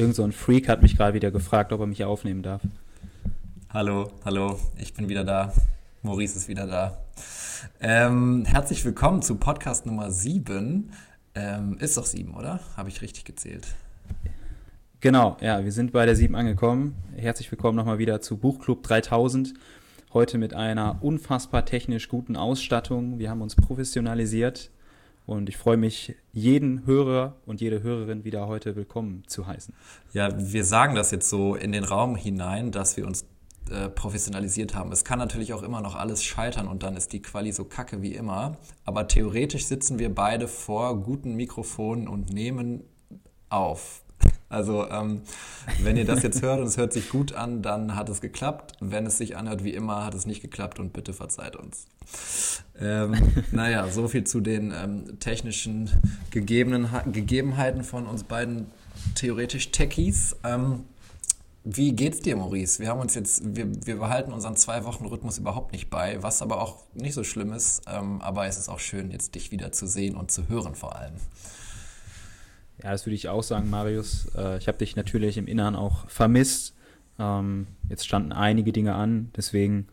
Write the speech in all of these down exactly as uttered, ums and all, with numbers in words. Irgend so ein Freak hat mich gerade wieder gefragt, ob er mich aufnehmen darf. Hallo, hallo, ich bin wieder da. Maurice ist wieder da. Ähm, herzlich willkommen zu Podcast Nummer sieben. Ähm, ist doch sieben, oder? Habe ich richtig gezählt? Genau, ja, wir sind bei der sieben angekommen. Herzlich willkommen nochmal wieder zu Buchclub dreitausend. Heute mit einer unfassbar technisch guten Ausstattung. Wir haben uns professionalisiert. Und ich freue mich, jeden Hörer und jede Hörerin wieder heute willkommen zu heißen. Ja, wir sagen das jetzt so in den Raum hinein, dass wir uns äh, professionalisiert haben. Es kann natürlich auch immer noch alles scheitern und dann ist die Quali so kacke wie immer. Aber theoretisch sitzen wir beide vor guten Mikrofonen und nehmen auf. Also ähm, wenn ihr das jetzt hört und es hört sich gut an, dann hat es geklappt. Wenn es sich anhört wie immer, hat es nicht geklappt und bitte verzeiht uns. Ähm, naja, so viel zu den ähm, technischen gegebenen, Gegebenheiten von uns beiden theoretisch Techies. Ähm, wie geht's dir, Maurice? Wir haben uns jetzt, wir, wir behalten unseren Zwei-Wochen-Rhythmus überhaupt nicht bei, was aber auch nicht so schlimm ist. Ähm, aber es ist auch schön, jetzt dich wieder zu sehen und zu hören vor allem. Ja, das würde ich auch sagen, Marius. Ich habe dich natürlich im Inneren auch vermisst. Jetzt standen einige Dinge an, deswegen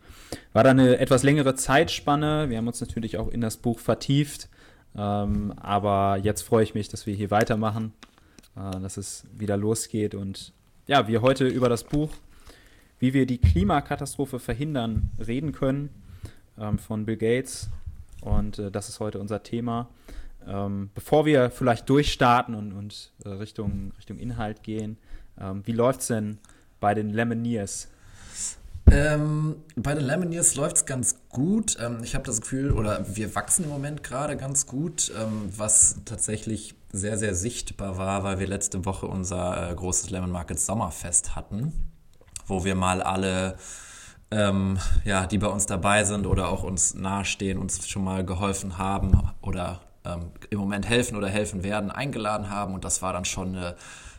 war da eine etwas längere Zeitspanne. Wir haben uns natürlich auch in das Buch vertieft, aber jetzt freue ich mich, dass wir hier weitermachen, dass es wieder losgeht. Und ja, wir heute über das Buch, wie wir die Klimakatastrophe verhindern, reden können, von Bill Gates. Und das ist heute unser Thema. Ähm, bevor wir vielleicht durchstarten und, und äh, Richtung, Richtung Inhalt gehen, ähm, wie läuft's denn bei den Lemoneers? Ähm, bei den Lemoneers läuft's ganz gut. Ähm, ich habe das Gefühl, oder wir wachsen im Moment gerade ganz gut, ähm, was tatsächlich sehr, sehr sichtbar war, weil wir letzte Woche unser äh, großes Lemon Markets Sommerfest hatten, wo wir mal alle Ähm, ja, die bei uns dabei sind oder auch uns nahestehen, uns schon mal geholfen haben oder ähm, im Moment helfen oder helfen werden, eingeladen haben. Und das war dann schon eine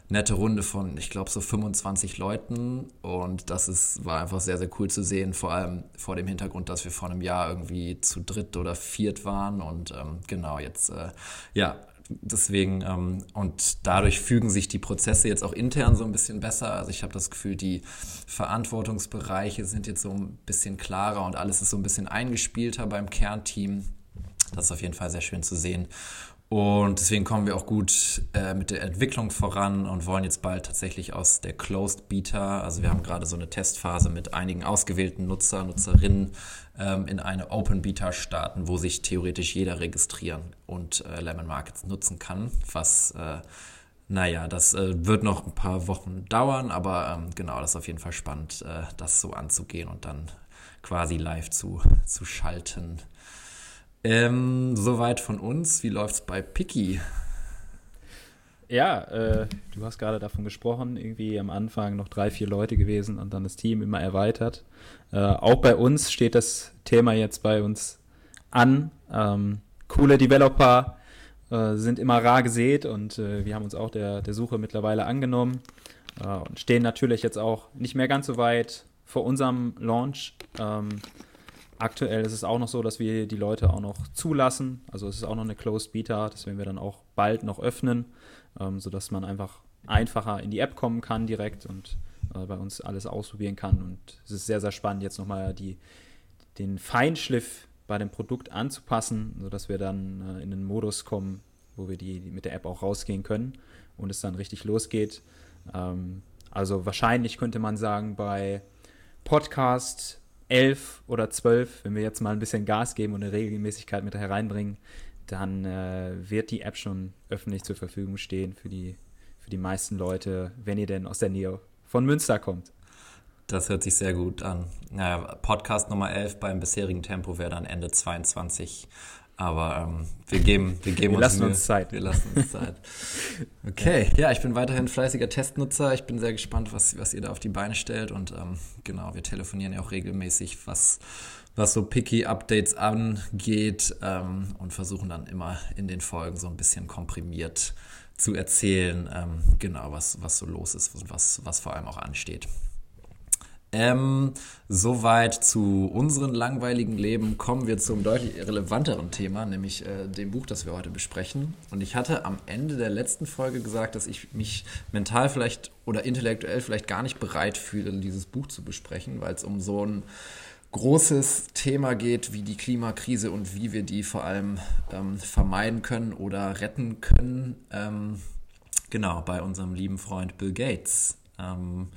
nette Runde von, ich glaube, so fünfundzwanzig Leuten. Und das ist, war einfach sehr, sehr cool zu sehen, vor allem vor dem Hintergrund, dass wir vor einem Jahr irgendwie zu dritt oder viert waren. Und ähm, genau, jetzt, äh, ja, deswegen ähm, und dadurch fügen sich die Prozesse jetzt auch intern so ein bisschen besser. Also ich habe das Gefühl, die Verantwortungsbereiche sind jetzt so ein bisschen klarer und alles ist so ein bisschen eingespielter beim Kernteam. Das ist auf jeden Fall sehr schön zu sehen. Und deswegen kommen wir auch gut äh, mit der Entwicklung voran und wollen jetzt bald tatsächlich aus der Closed Beta, also wir haben gerade so eine Testphase mit einigen ausgewählten Nutzer, Nutzerinnen, ähm, in eine Open Beta starten, wo sich theoretisch jeder registrieren und äh, Lemon Markets nutzen kann, was, äh, naja, das äh, wird noch ein paar Wochen dauern, aber ähm, genau, das ist auf jeden Fall spannend, äh, das so anzugehen und dann quasi live zu, zu schalten. Ähm, soweit von uns. Wie läuft's bei Picky? Ja, äh, du hast gerade davon gesprochen, irgendwie am Anfang noch drei, vier Leute gewesen und dann das Team immer erweitert. Äh, auch bei uns steht das Thema jetzt bei uns an. Ähm, coole Developer äh, sind immer rar gesät und äh, wir haben uns auch der, der Suche mittlerweile angenommen äh, und stehen natürlich jetzt auch nicht mehr ganz so weit vor unserem Launch. Ähm, Aktuell ist es auch noch so, dass wir die Leute auch noch zulassen. Also es ist auch noch eine Closed Beta, das werden wir dann auch bald noch öffnen, ähm, sodass man einfach einfacher in die App kommen kann direkt und äh, bei uns alles ausprobieren kann. Und es ist sehr, sehr spannend, jetzt nochmal die, den Feinschliff bei dem Produkt anzupassen, sodass wir dann äh, in den Modus kommen, wo wir die, die mit der App auch rausgehen können und es dann richtig losgeht. Ähm, also wahrscheinlich könnte man sagen, bei Podcast elf oder zwölf, wenn wir jetzt mal ein bisschen Gas geben und eine Regelmäßigkeit mit hereinbringen, dann äh, wird die App schon öffentlich zur Verfügung stehen für die, für die meisten Leute, wenn ihr denn aus der Nähe von Münster kommt. Das hört sich sehr gut an. Naja, Podcast Nummer elf beim bisherigen Tempo wäre dann Ende zweiundzwanzig. Aber ähm, wir geben, wir geben wir uns, lassen uns Zeit. Wir lassen uns Zeit. Okay, ja, ich bin weiterhin fleißiger Testnutzer. Ich bin sehr gespannt, was, was ihr da auf die Beine stellt. Und ähm, genau, wir telefonieren ja auch regelmäßig, was, was so Picky-Updates angeht ähm, und versuchen dann immer in den Folgen so ein bisschen komprimiert zu erzählen, ähm, genau, was, was so los ist und was, was vor allem auch ansteht. Ähm, soweit zu unseren langweiligen Leben. Kommen wir zum deutlich relevanteren Thema, nämlich äh, dem Buch, das wir heute besprechen. Und ich hatte am Ende der letzten Folge gesagt, dass ich mich mental vielleicht oder intellektuell vielleicht gar nicht bereit fühle, dieses Buch zu besprechen, weil es um so ein großes Thema geht wie die Klimakrise und wie wir die vor allem ähm, vermeiden können oder retten können. Ähm, genau, bei unserem lieben Freund Bill Gates. Ähm,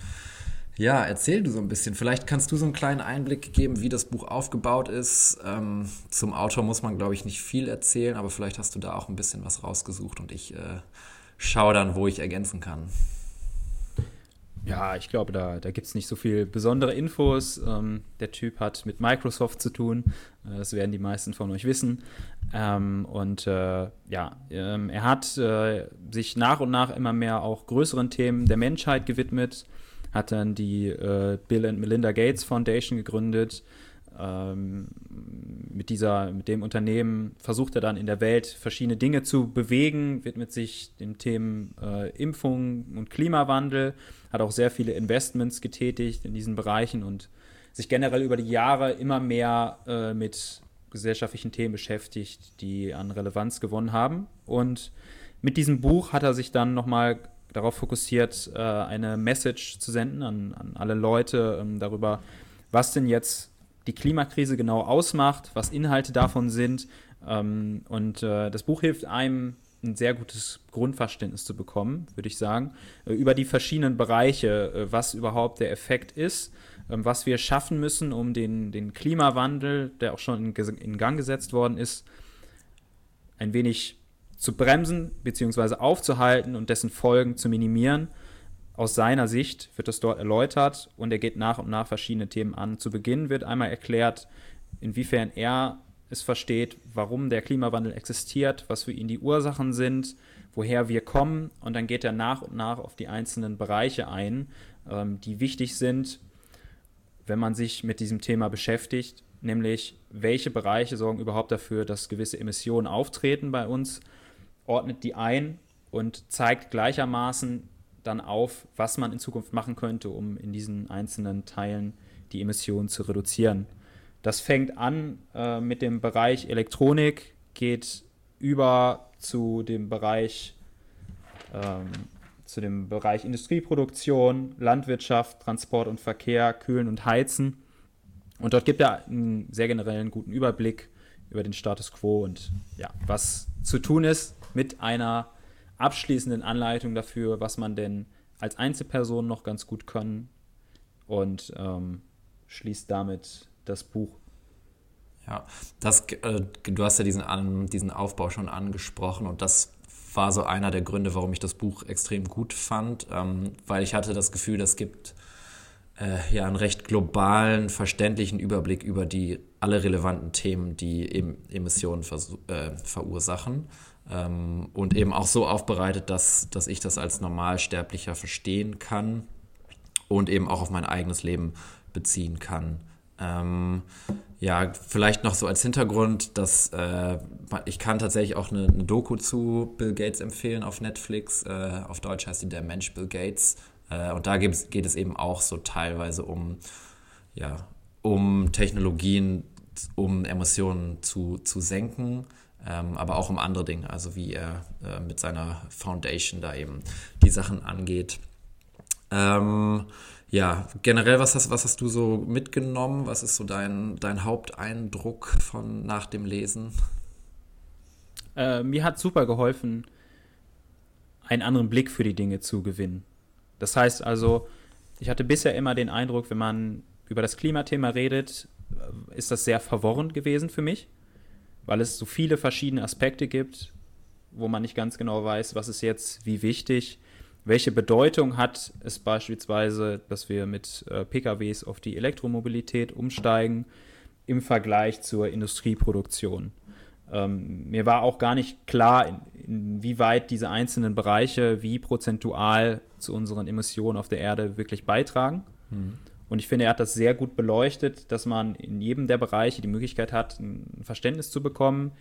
Ja, erzähl du so ein bisschen. Vielleicht kannst du so einen kleinen Einblick geben, wie das Buch aufgebaut ist. Ähm, zum Autor muss man, glaube ich, nicht viel erzählen, aber vielleicht hast du da auch ein bisschen was rausgesucht und ich äh, schaue dann, wo ich ergänzen kann. Ja, ich glaube, da, da gibt es nicht so viel besondere Infos. Ähm, der Typ hat mit Microsoft zu tun. Äh, das werden die meisten von euch wissen. Ähm, und äh, ja, ähm, er hat äh, sich nach und nach immer mehr auch größeren Themen der Menschheit gewidmet. Hat dann die äh, Bill and Melinda Gates Foundation gegründet. Ähm, mit, dieser, mit dem Unternehmen versucht er dann in der Welt verschiedene Dinge zu bewegen, widmet sich den Themen äh, Impfung und Klimawandel, hat auch sehr viele Investments getätigt in diesen Bereichen und sich generell über die Jahre immer mehr äh, mit gesellschaftlichen Themen beschäftigt, die an Relevanz gewonnen haben. Und mit diesem Buch hat er sich dann nochmal darauf fokussiert, eine Message zu senden an, an alle Leute darüber, was denn jetzt die Klimakrise genau ausmacht, was Inhalte davon sind. Und das Buch hilft einem, ein sehr gutes Grundverständnis zu bekommen, würde ich sagen, über die verschiedenen Bereiche, was überhaupt der Effekt ist, was wir schaffen müssen, um den, den Klimawandel, der auch schon in, in Gang gesetzt worden ist, ein wenig zu bremsen bzw. aufzuhalten und dessen Folgen zu minimieren. Aus seiner Sicht wird das dort erläutert und er geht nach und nach verschiedene Themen an. Zu Beginn wird einmal erklärt, inwiefern er es versteht, warum der Klimawandel existiert, was für ihn die Ursachen sind, woher wir kommen, und dann geht er nach und nach auf die einzelnen Bereiche ein, die wichtig sind, wenn man sich mit diesem Thema beschäftigt, nämlich welche Bereiche sorgen überhaupt dafür, dass gewisse Emissionen auftreten bei uns, ordnet die ein und zeigt gleichermaßen dann auf, was man in Zukunft machen könnte, um in diesen einzelnen Teilen die Emissionen zu reduzieren. Das fängt an äh, mit dem Bereich Elektronik, geht über zu dem Bereich, ähm, zu dem Bereich Industrieproduktion, Landwirtschaft, Transport und Verkehr, Kühlen und Heizen. Und dort gibt er einen sehr generellen guten Überblick über den Status Quo und ja, was zu tun ist, mit einer abschließenden Anleitung dafür, was man denn als Einzelperson noch ganz gut kann, und ähm, schließt damit das Buch. Ja, das, äh, du hast ja diesen, an, diesen Aufbau schon angesprochen und das war so einer der Gründe, warum ich das Buch extrem gut fand, ähm, weil ich hatte das Gefühl, das gibt äh, ja einen recht globalen, verständlichen Überblick über die alle relevanten Themen, die eben Emissionen vers- äh, verursachen. Ähm, und eben auch so aufbereitet, dass, dass ich das als Normalsterblicher verstehen kann und eben auch auf mein eigenes Leben beziehen kann. Ähm, ja, vielleicht noch so als Hintergrund, dass äh, ich kann tatsächlich auch eine, eine Doku zu Bill Gates empfehlen auf Netflix. Äh, auf Deutsch heißt die Der Mensch Bill Gates. Äh, und da gibt's, geht es eben auch so teilweise um, ja, um Technologien, um Emissionen zu, zu senken. Ähm, aber auch um andere Dinge, also wie er äh, mit seiner Foundation da eben die Sachen angeht. Ähm, ja, generell, was hast, was hast du so mitgenommen? Was ist so dein, dein Haupteindruck von nach dem Lesen? Äh, mir hat super geholfen, einen anderen Blick für die Dinge zu gewinnen. Das heißt also, ich hatte bisher immer den Eindruck, wenn man über das Klimathema redet, ist das sehr verworren gewesen für mich, weil es so viele verschiedene Aspekte gibt, wo man nicht ganz genau weiß, was ist jetzt wie wichtig, welche Bedeutung hat es beispielsweise, dass wir mit äh, P K Ws auf die Elektromobilität umsteigen im Vergleich zur Industrieproduktion. Ähm, mir war auch gar nicht klar, in, inwieweit diese einzelnen Bereiche wie prozentual zu unseren Emissionen auf der Erde wirklich beitragen. Hm. Und ich finde, er hat das sehr gut beleuchtet, dass man in jedem der Bereiche die Möglichkeit hat, ein Verständnis zu bekommen.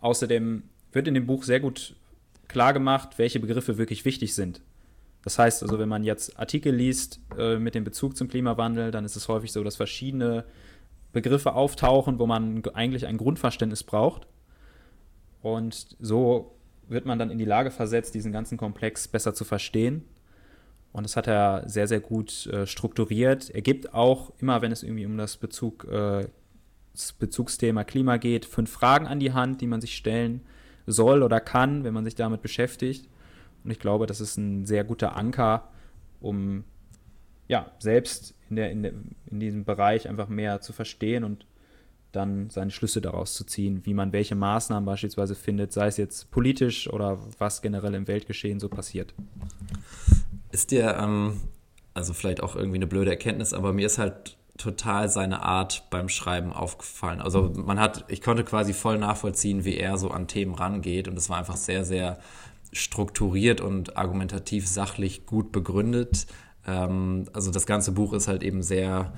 Außerdem wird in dem Buch sehr gut klar gemacht, welche Begriffe wirklich wichtig sind. Das heißt also, wenn man jetzt Artikel liest äh, mit dem Bezug zum Klimawandel, dann ist es häufig so, dass verschiedene Begriffe auftauchen, wo man eigentlich ein Grundverständnis braucht. Und so wird man dann in die Lage versetzt, diesen ganzen Komplex besser zu verstehen. Und das hat er sehr, sehr gut äh, strukturiert. Er gibt auch, immer wenn es irgendwie um das, Bezug, äh, das Bezugsthema Klima geht, fünf Fragen an die Hand, die man sich stellen soll oder kann, wenn man sich damit beschäftigt. Und ich glaube, das ist ein sehr guter Anker, um ja, selbst in, der, in, der, in diesem Bereich einfach mehr zu verstehen und dann seine Schlüsse daraus zu ziehen, wie man welche Maßnahmen beispielsweise findet, sei es jetzt politisch oder was generell im Weltgeschehen so passiert. Ist dir, ähm, also vielleicht auch irgendwie eine blöde Erkenntnis, aber mir ist halt total seine Art beim Schreiben aufgefallen. Also man hat, ich konnte quasi voll nachvollziehen, wie er so an Themen rangeht, und es war einfach sehr, sehr strukturiert und argumentativ sachlich gut begründet. Ähm, also das ganze Buch ist halt eben sehr,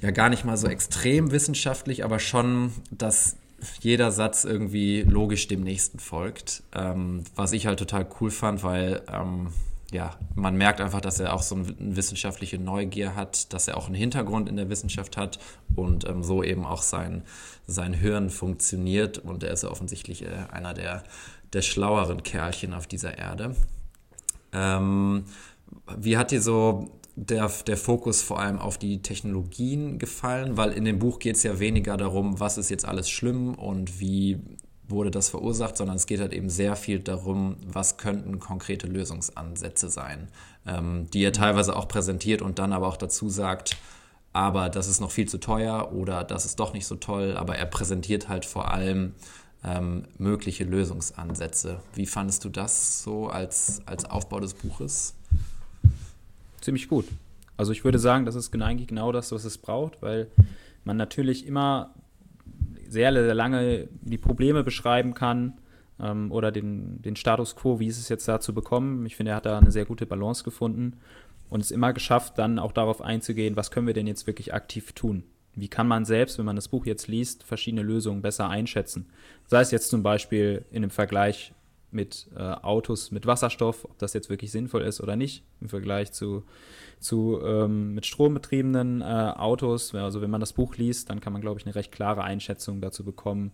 ja gar nicht mal so extrem wissenschaftlich, aber schon, dass jeder Satz irgendwie logisch dem nächsten folgt. Ähm, was ich halt total cool fand, weil ähm, ja, man merkt einfach, dass er auch so eine wissenschaftliche Neugier hat, dass er auch einen Hintergrund in der Wissenschaft hat und ähm, so eben auch sein, sein Hirn funktioniert, und er ist ja offensichtlich äh, einer der der schlaueren Kerlchen auf dieser Erde. Ähm, wie hat dir so der, der Fokus vor allem auf die Technologien gefallen? Weil in dem Buch geht es ja weniger darum, was ist jetzt alles schlimm und wie wurde das verursacht, sondern es geht halt eben sehr viel darum, was könnten konkrete Lösungsansätze sein, ähm, die er teilweise auch präsentiert und dann aber auch dazu sagt, aber das ist noch viel zu teuer oder das ist doch nicht so toll, aber er präsentiert halt vor allem Ähm, mögliche Lösungsansätze. Wie fandest du das so als, als Aufbau des Buches? Ziemlich gut. Also ich würde sagen, das ist genau, eigentlich genau das, was es braucht, weil man natürlich immer sehr, sehr lange die Probleme beschreiben kann ähm, oder den, den Status quo, wie ist es jetzt da zu bekommen. Ich finde, er hat da eine sehr gute Balance gefunden und es immer geschafft, dann auch darauf einzugehen, was können wir denn jetzt wirklich aktiv tun? Wie kann man selbst, wenn man das Buch jetzt liest, verschiedene Lösungen besser einschätzen? Sei es jetzt zum Beispiel in einem Vergleich mit äh, Autos mit Wasserstoff, ob das jetzt wirklich sinnvoll ist oder nicht, im Vergleich zu, zu ähm, mit Strom betriebenen äh, Autos. Also wenn man das Buch liest, dann kann man, glaube ich, eine recht klare Einschätzung dazu bekommen.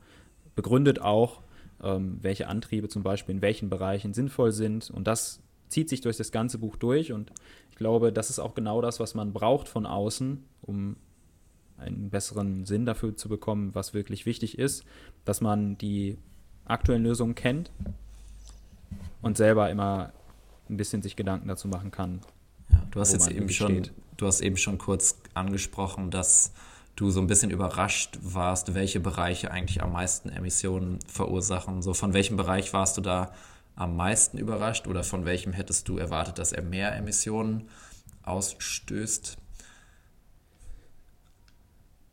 Begründet auch, ähm, welche Antriebe zum Beispiel in welchen Bereichen sinnvoll sind. Und das zieht sich durch das ganze Buch durch. Und ich glaube, das ist auch genau das, was man braucht von außen, um einen besseren Sinn dafür zu bekommen, was wirklich wichtig ist, dass man die aktuellen Lösungen kennt und selber immer ein bisschen sich Gedanken dazu machen kann. Ja, du hast jetzt eben schon, du hast eben schon kurz angesprochen, dass du so ein bisschen überrascht warst, welche Bereiche eigentlich am meisten Emissionen verursachen. So, von welchem Bereich warst du da am meisten überrascht oder von welchem hättest du erwartet, dass er mehr Emissionen ausstößt?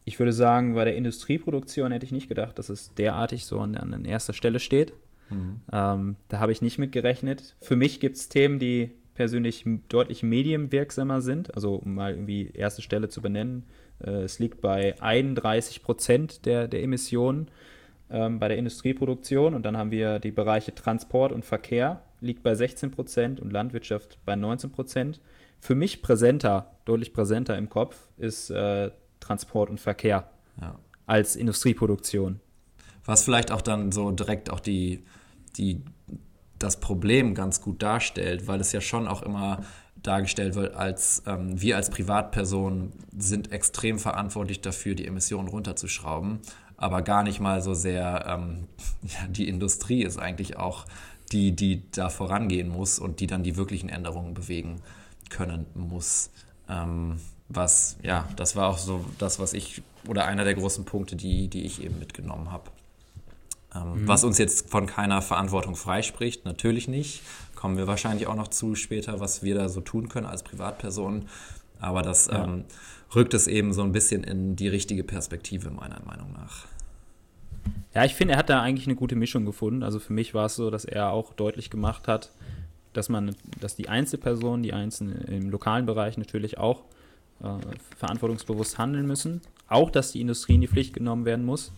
Ich würde sagen, bei der Industrieproduktion hätte ich nicht gedacht, dass es derartig so an, an erster Stelle steht. Mhm. Ähm, da habe ich nicht mit gerechnet. Für mich gibt es Themen, die persönlich deutlich medienwirksamer sind. Also um mal irgendwie erste Stelle zu benennen, äh, es liegt bei einunddreißig Prozent der, der Emissionen ähm, bei der Industrieproduktion. Und dann haben wir die Bereiche Transport und Verkehr, liegt bei sechzehn Prozent und Landwirtschaft bei neunzehn Prozent. Für mich präsenter, deutlich präsenter im Kopf ist äh, Transport und Verkehr ja. als Industrieproduktion. Was vielleicht auch dann so direkt auch die, die, das Problem ganz gut darstellt, weil es ja schon auch immer dargestellt wird, als ähm, wir als Privatpersonen sind extrem verantwortlich dafür, die Emissionen runterzuschrauben, aber gar nicht mal so sehr, ähm, ja, die Industrie ist eigentlich auch die, die da vorangehen muss und die dann die wirklichen Änderungen bewegen können muss. Ähm, Was, ja, das war auch so das, was ich, oder einer der großen Punkte, die, die ich eben mitgenommen habe. Ähm, mhm. Was uns jetzt von keiner Verantwortung freispricht, natürlich nicht. Kommen wir wahrscheinlich auch noch zu später, was wir da so tun können als Privatpersonen. Aber das ja. ähm, rückt es eben so ein bisschen in die richtige Perspektive, meiner Meinung nach. Ja, ich finde, er hat da eigentlich eine gute Mischung gefunden. Also für mich war es so, dass er auch deutlich gemacht hat, dass man, dass die Einzelpersonen, die Einzelnen im lokalen Bereich natürlich auch verantwortungsbewusst handeln müssen. Auch, dass die Industrie in die Pflicht genommen werden muss.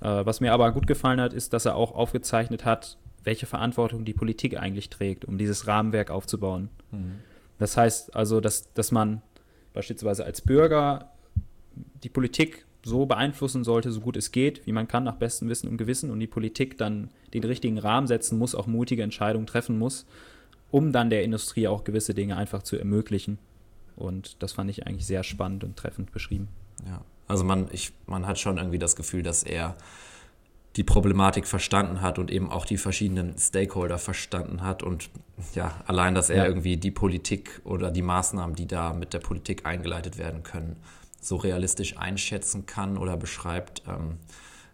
Was mir aber gut gefallen hat, ist, dass er auch aufgezeichnet hat, welche Verantwortung die Politik eigentlich trägt, um dieses Rahmenwerk aufzubauen. Mhm. Das heißt also, dass, dass man beispielsweise als Bürger die Politik so beeinflussen sollte, so gut es geht, wie man kann, nach bestem Wissen und Gewissen, und die Politik dann den richtigen Rahmen setzen muss, auch mutige Entscheidungen treffen muss, um dann der Industrie auch gewisse Dinge einfach zu ermöglichen. Und das fand ich eigentlich sehr spannend und treffend beschrieben. Ja, also man, ich, man hat schon irgendwie das Gefühl, dass er die Problematik verstanden hat und eben auch die verschiedenen Stakeholder verstanden hat. Und ja, allein, dass er ja. irgendwie die Politik oder die Maßnahmen, die da mit der Politik eingeleitet werden können, so realistisch einschätzen kann oder beschreibt, ähm,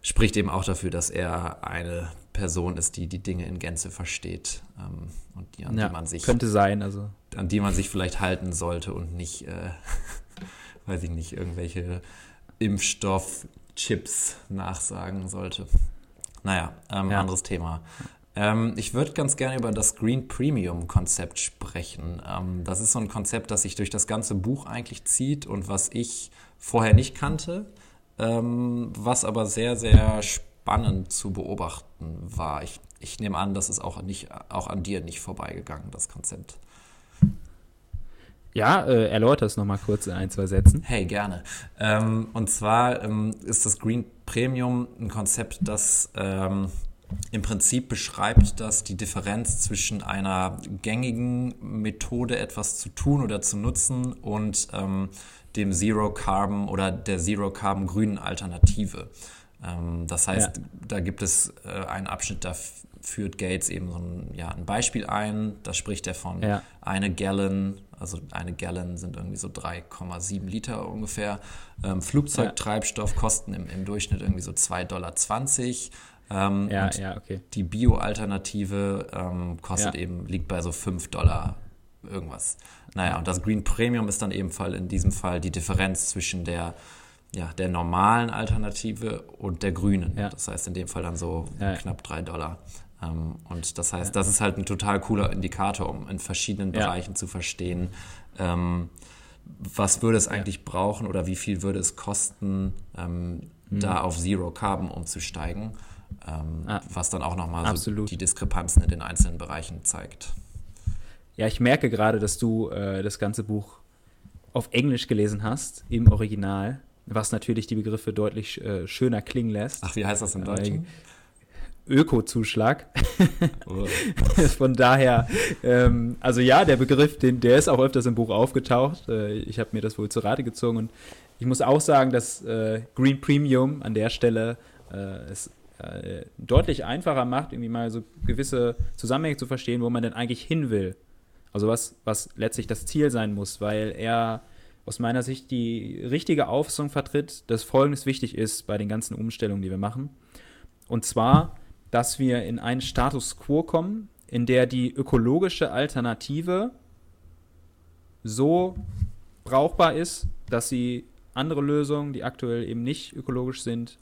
spricht eben auch dafür, dass er eine Person ist, die die Dinge in Gänze versteht, ähm, und die, an ja, die man sich könnte sein, also an die man sich vielleicht halten sollte und nicht, äh, weiß ich nicht, irgendwelche Impfstoffchips nachsagen sollte. Naja, ähm, ja. anderes Thema. Ähm, ich würde ganz gerne über das Green Premium Konzept sprechen. Ähm, das ist so ein Konzept, das sich durch das ganze Buch eigentlich zieht und was ich vorher nicht kannte, ähm, was aber sehr, sehr spannend zu beobachten war. Ich, ich nehme an, das ist auch, nicht, auch an dir nicht vorbeigegangen, das Konzept. Ja, äh, erläutere es nochmal kurz in ein, zwei Sätzen. Hey, gerne. Ähm, und zwar ähm, ist das Green Premium ein Konzept, das ähm, im Prinzip beschreibt, dass die Differenz zwischen einer gängigen Methode, etwas zu tun oder zu nutzen, und ähm, dem Zero-Carbon oder der Zero-Carbon-grünen Alternative. Ähm, das heißt, ja. da gibt es äh, einen Abschnitt, da f- führt Gates eben so ein, ja, ein Beispiel ein, da spricht er von ja. eine Gallon, also eine Gallon sind irgendwie so drei Komma sieben Liter ungefähr. Ähm, Flugzeugtreibstoff ja. kosten im, im Durchschnitt irgendwie so zwei Komma zwanzig Dollar. Ähm, ja, und ja, okay. Die Bio-Alternative ähm, kostet ja. eben, liegt bei so fünf Dollar irgendwas. Naja, und das Green Premium ist dann ebenfalls in diesem Fall die Differenz zwischen der, ja, der normalen Alternative und der grünen. Ja. Das heißt in dem Fall dann so ja. knapp drei Dollar. Ähm, und das heißt, ja. das ist halt ein total cooler Indikator, um in verschiedenen ja. Bereichen zu verstehen, ähm, was würde es eigentlich ja. brauchen oder wie viel würde es kosten, ähm, mhm. da auf Zero Carbon umzusteigen. Ähm, ah, was dann auch nochmal so die Diskrepanzen in den einzelnen Bereichen zeigt. Ja, ich merke gerade, dass du äh, das ganze Buch auf Englisch gelesen hast, im Original, was natürlich die Begriffe deutlich äh, schöner klingen lässt. Ach, wie heißt das im Deutschen? Äh, Ökozuschlag. Oh. Von daher, ähm, also ja, der Begriff, den, der ist auch öfters im Buch aufgetaucht. Äh, ich habe mir das wohl zurate gezogen, und ich muss auch sagen, dass äh, Green Premium an der Stelle äh, ist deutlich einfacher macht, irgendwie mal so gewisse Zusammenhänge zu verstehen, wo man denn eigentlich hin will. Also was, was letztlich das Ziel sein muss, weil er aus meiner Sicht die richtige Auffassung vertritt, dass Folgendes wichtig ist bei den ganzen Umstellungen, die wir machen. Und zwar, dass wir in einen Status quo kommen, in der die ökologische Alternative so brauchbar ist, dass sie andere Lösungen, die aktuell eben nicht ökologisch sind,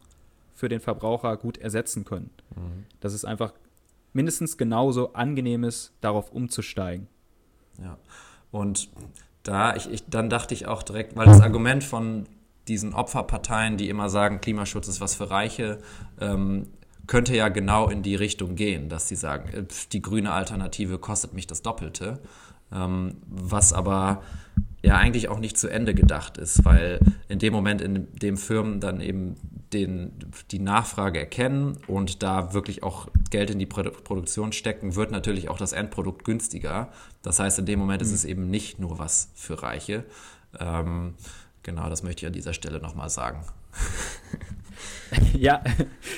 für den Verbraucher gut ersetzen können. Mhm. Dass es einfach mindestens genauso angenehm ist, darauf umzusteigen. Ja, und da ich, ich dann dachte ich auch direkt, weil das Argument von diesen Opferparteien, die immer sagen, Klimaschutz ist was für Reiche, ähm, könnte ja genau in die Richtung gehen, dass sie sagen, die grüne Alternative kostet mich das Doppelte. Ähm, was aber ja eigentlich auch nicht zu Ende gedacht ist, weil in dem Moment, in dem Firmen dann eben den, die Nachfrage erkennen und da wirklich auch Geld in die Produ- Produktion stecken, wird natürlich auch das Endprodukt günstiger. Das heißt, in dem Moment mhm. ist es eben nicht nur was für Reiche. Ähm, genau, das möchte ich an dieser Stelle nochmal sagen. Ja,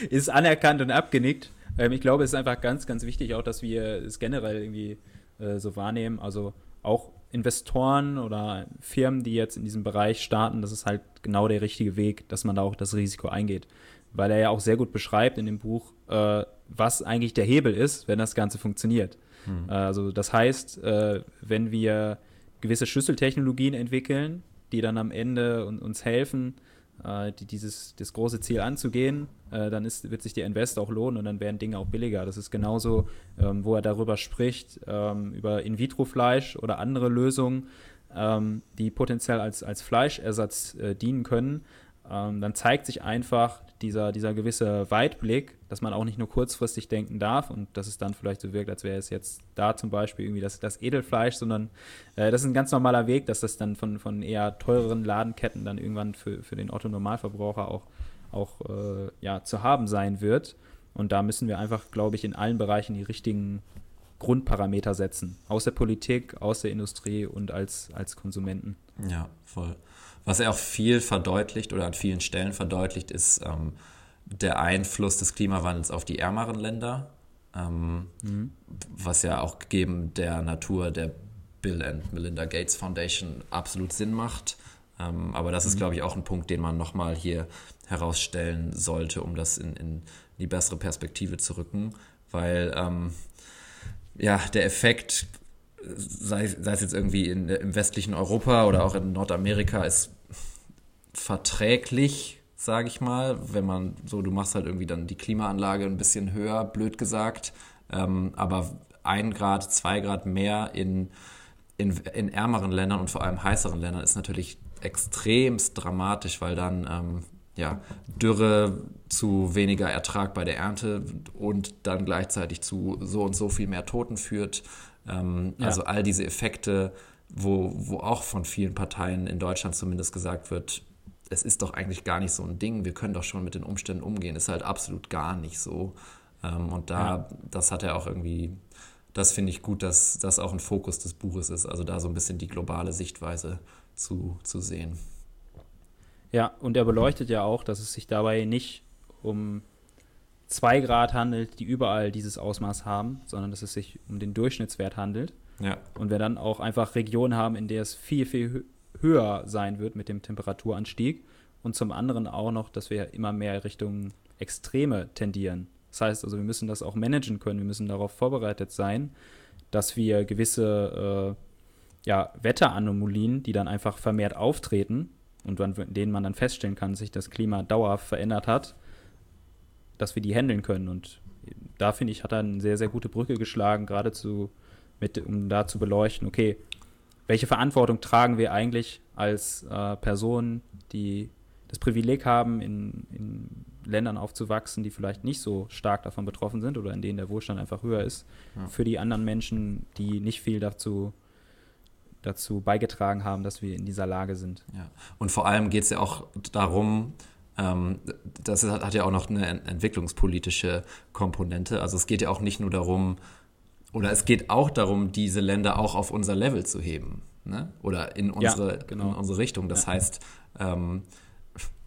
ist anerkannt und abgenickt. Ähm, ich glaube, es ist einfach ganz, ganz wichtig auch, dass wir es generell irgendwie äh, so wahrnehmen, also auch Investoren oder Firmen, die jetzt in diesem Bereich starten, das ist halt genau der richtige Weg, dass man da auch das Risiko eingeht. Weil er ja auch sehr gut beschreibt in dem Buch, äh, was eigentlich der Hebel ist, wenn das Ganze funktioniert. Mhm. Also das heißt, äh, wenn wir gewisse Schlüsseltechnologien entwickeln, die dann am Ende un- uns helfen, äh, die dieses das große Ziel anzugehen, äh, dann ist, wird sich der Invest auch lohnen und dann werden Dinge auch billiger. Das ist genauso, ähm, wo er darüber spricht, ähm, über In-vitro-Fleisch oder andere Lösungen, Ähm, die potenziell als, als Fleischersatz äh, dienen können, ähm, dann zeigt sich einfach dieser, dieser gewisse Weitblick, dass man auch nicht nur kurzfristig denken darf und dass es dann vielleicht so wirkt, als wäre es jetzt da zum Beispiel irgendwie das, das Edelfleisch, sondern äh, das ist ein ganz normaler Weg, dass das dann von, von eher teureren Ladenketten dann irgendwann für, für den Otto-Normalverbraucher auch, auch äh, ja, zu haben sein wird. Und da müssen wir einfach, glaube ich, in allen Bereichen die richtigen Grundparameter setzen. Aus der Politik, aus der Industrie und als, als Konsumenten. Ja, voll. Was er auch viel verdeutlicht oder an vielen Stellen verdeutlicht, ist ähm, der Einfluss des Klimawandels auf die ärmeren Länder, ähm, mhm. was ja auch gegeben der Natur der Bill and Melinda Gates Foundation absolut Sinn macht. Ähm, aber das mhm. ist, glaube ich, auch ein Punkt, den man nochmal hier herausstellen sollte, um das in, in die bessere Perspektive zu rücken, weil ähm, ja, der Effekt, sei, sei es jetzt irgendwie in, im westlichen Europa oder auch in Nordamerika, ist verträglich, sage ich mal, wenn man so, du machst halt irgendwie dann die Klimaanlage ein bisschen höher, blöd gesagt, ähm, aber ein Grad, zwei Grad mehr in, in, in ärmeren Ländern und vor allem heißeren Ländern ist natürlich extremst dramatisch, weil dann ähm, ja, Dürre zu weniger Ertrag bei der Ernte und dann gleichzeitig zu so und so viel mehr Toten führt. Ähm, ja. Also all diese Effekte, wo, wo auch von vielen Parteien in Deutschland zumindest gesagt wird, es ist doch eigentlich gar nicht so ein Ding, wir können doch schon mit den Umständen umgehen, ist halt absolut gar nicht so. Ähm, und da, ja. das hat er auch irgendwie, das finde ich gut, dass das auch ein Fokus des Buches ist, also da so ein bisschen die globale Sichtweise zu, zu sehen. Ja, und er beleuchtet ja auch, dass es sich dabei nicht um zwei Grad handelt, die überall dieses Ausmaß haben, sondern dass es sich um den Durchschnittswert handelt. Ja. Und wir dann auch einfach Regionen haben, in der es viel, viel höher sein wird mit dem Temperaturanstieg. Und zum anderen auch noch, dass wir immer mehr Richtung Extreme tendieren. Das heißt also, wir müssen das auch managen können, wir müssen darauf vorbereitet sein, dass wir gewisse äh, ja, Wetteranomalien, die dann einfach vermehrt auftreten, und an denen man dann feststellen kann, dass sich das Klima dauerhaft verändert hat, dass wir die handeln können. Und da, finde ich, hat er eine sehr, sehr gute Brücke geschlagen, gerade zu, mit, um da zu beleuchten, okay, welche Verantwortung tragen wir eigentlich als äh, Personen, die das Privileg haben, in, in Ländern aufzuwachsen, die vielleicht nicht so stark davon betroffen sind oder in denen der Wohlstand einfach höher ist, ja. für die anderen Menschen, die nicht viel dazu dazu beigetragen haben, dass wir in dieser Lage sind. Ja. Und vor allem geht es ja auch darum, ähm, das hat ja auch noch eine entwicklungspolitische Komponente, also es geht ja auch nicht nur darum, oder es geht auch darum, diese Länder auch auf unser Level zu heben, ne? Oder in unsere, ja, genau. in unsere Richtung. Das ja. heißt, ähm,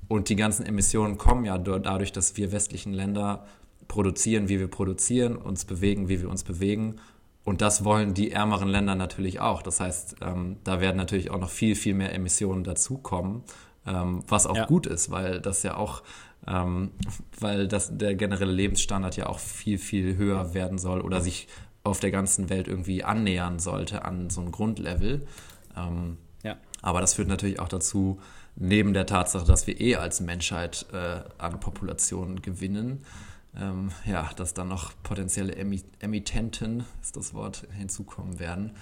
und die ganzen Emissionen kommen ja dadurch, dass wir westlichen Länder produzieren, wie wir produzieren, uns bewegen, wie wir uns bewegen. Und das wollen die ärmeren Länder natürlich auch. Das heißt, ähm, da werden natürlich auch noch viel, viel mehr Emissionen dazukommen, ähm, was auch ja. gut ist, weil das ja auch, ähm, weil das, der generelle Lebensstandard ja auch viel, viel höher werden soll oder sich auf der ganzen Welt irgendwie annähern sollte an so ein Grundlevel. Ähm, ja. Aber das führt natürlich auch dazu, neben der Tatsache, dass wir eh als Menschheit äh, an Populationen gewinnen, Ähm, ja, dass dann noch potenzielle Emittenten, ist das Wort, hinzukommen werden.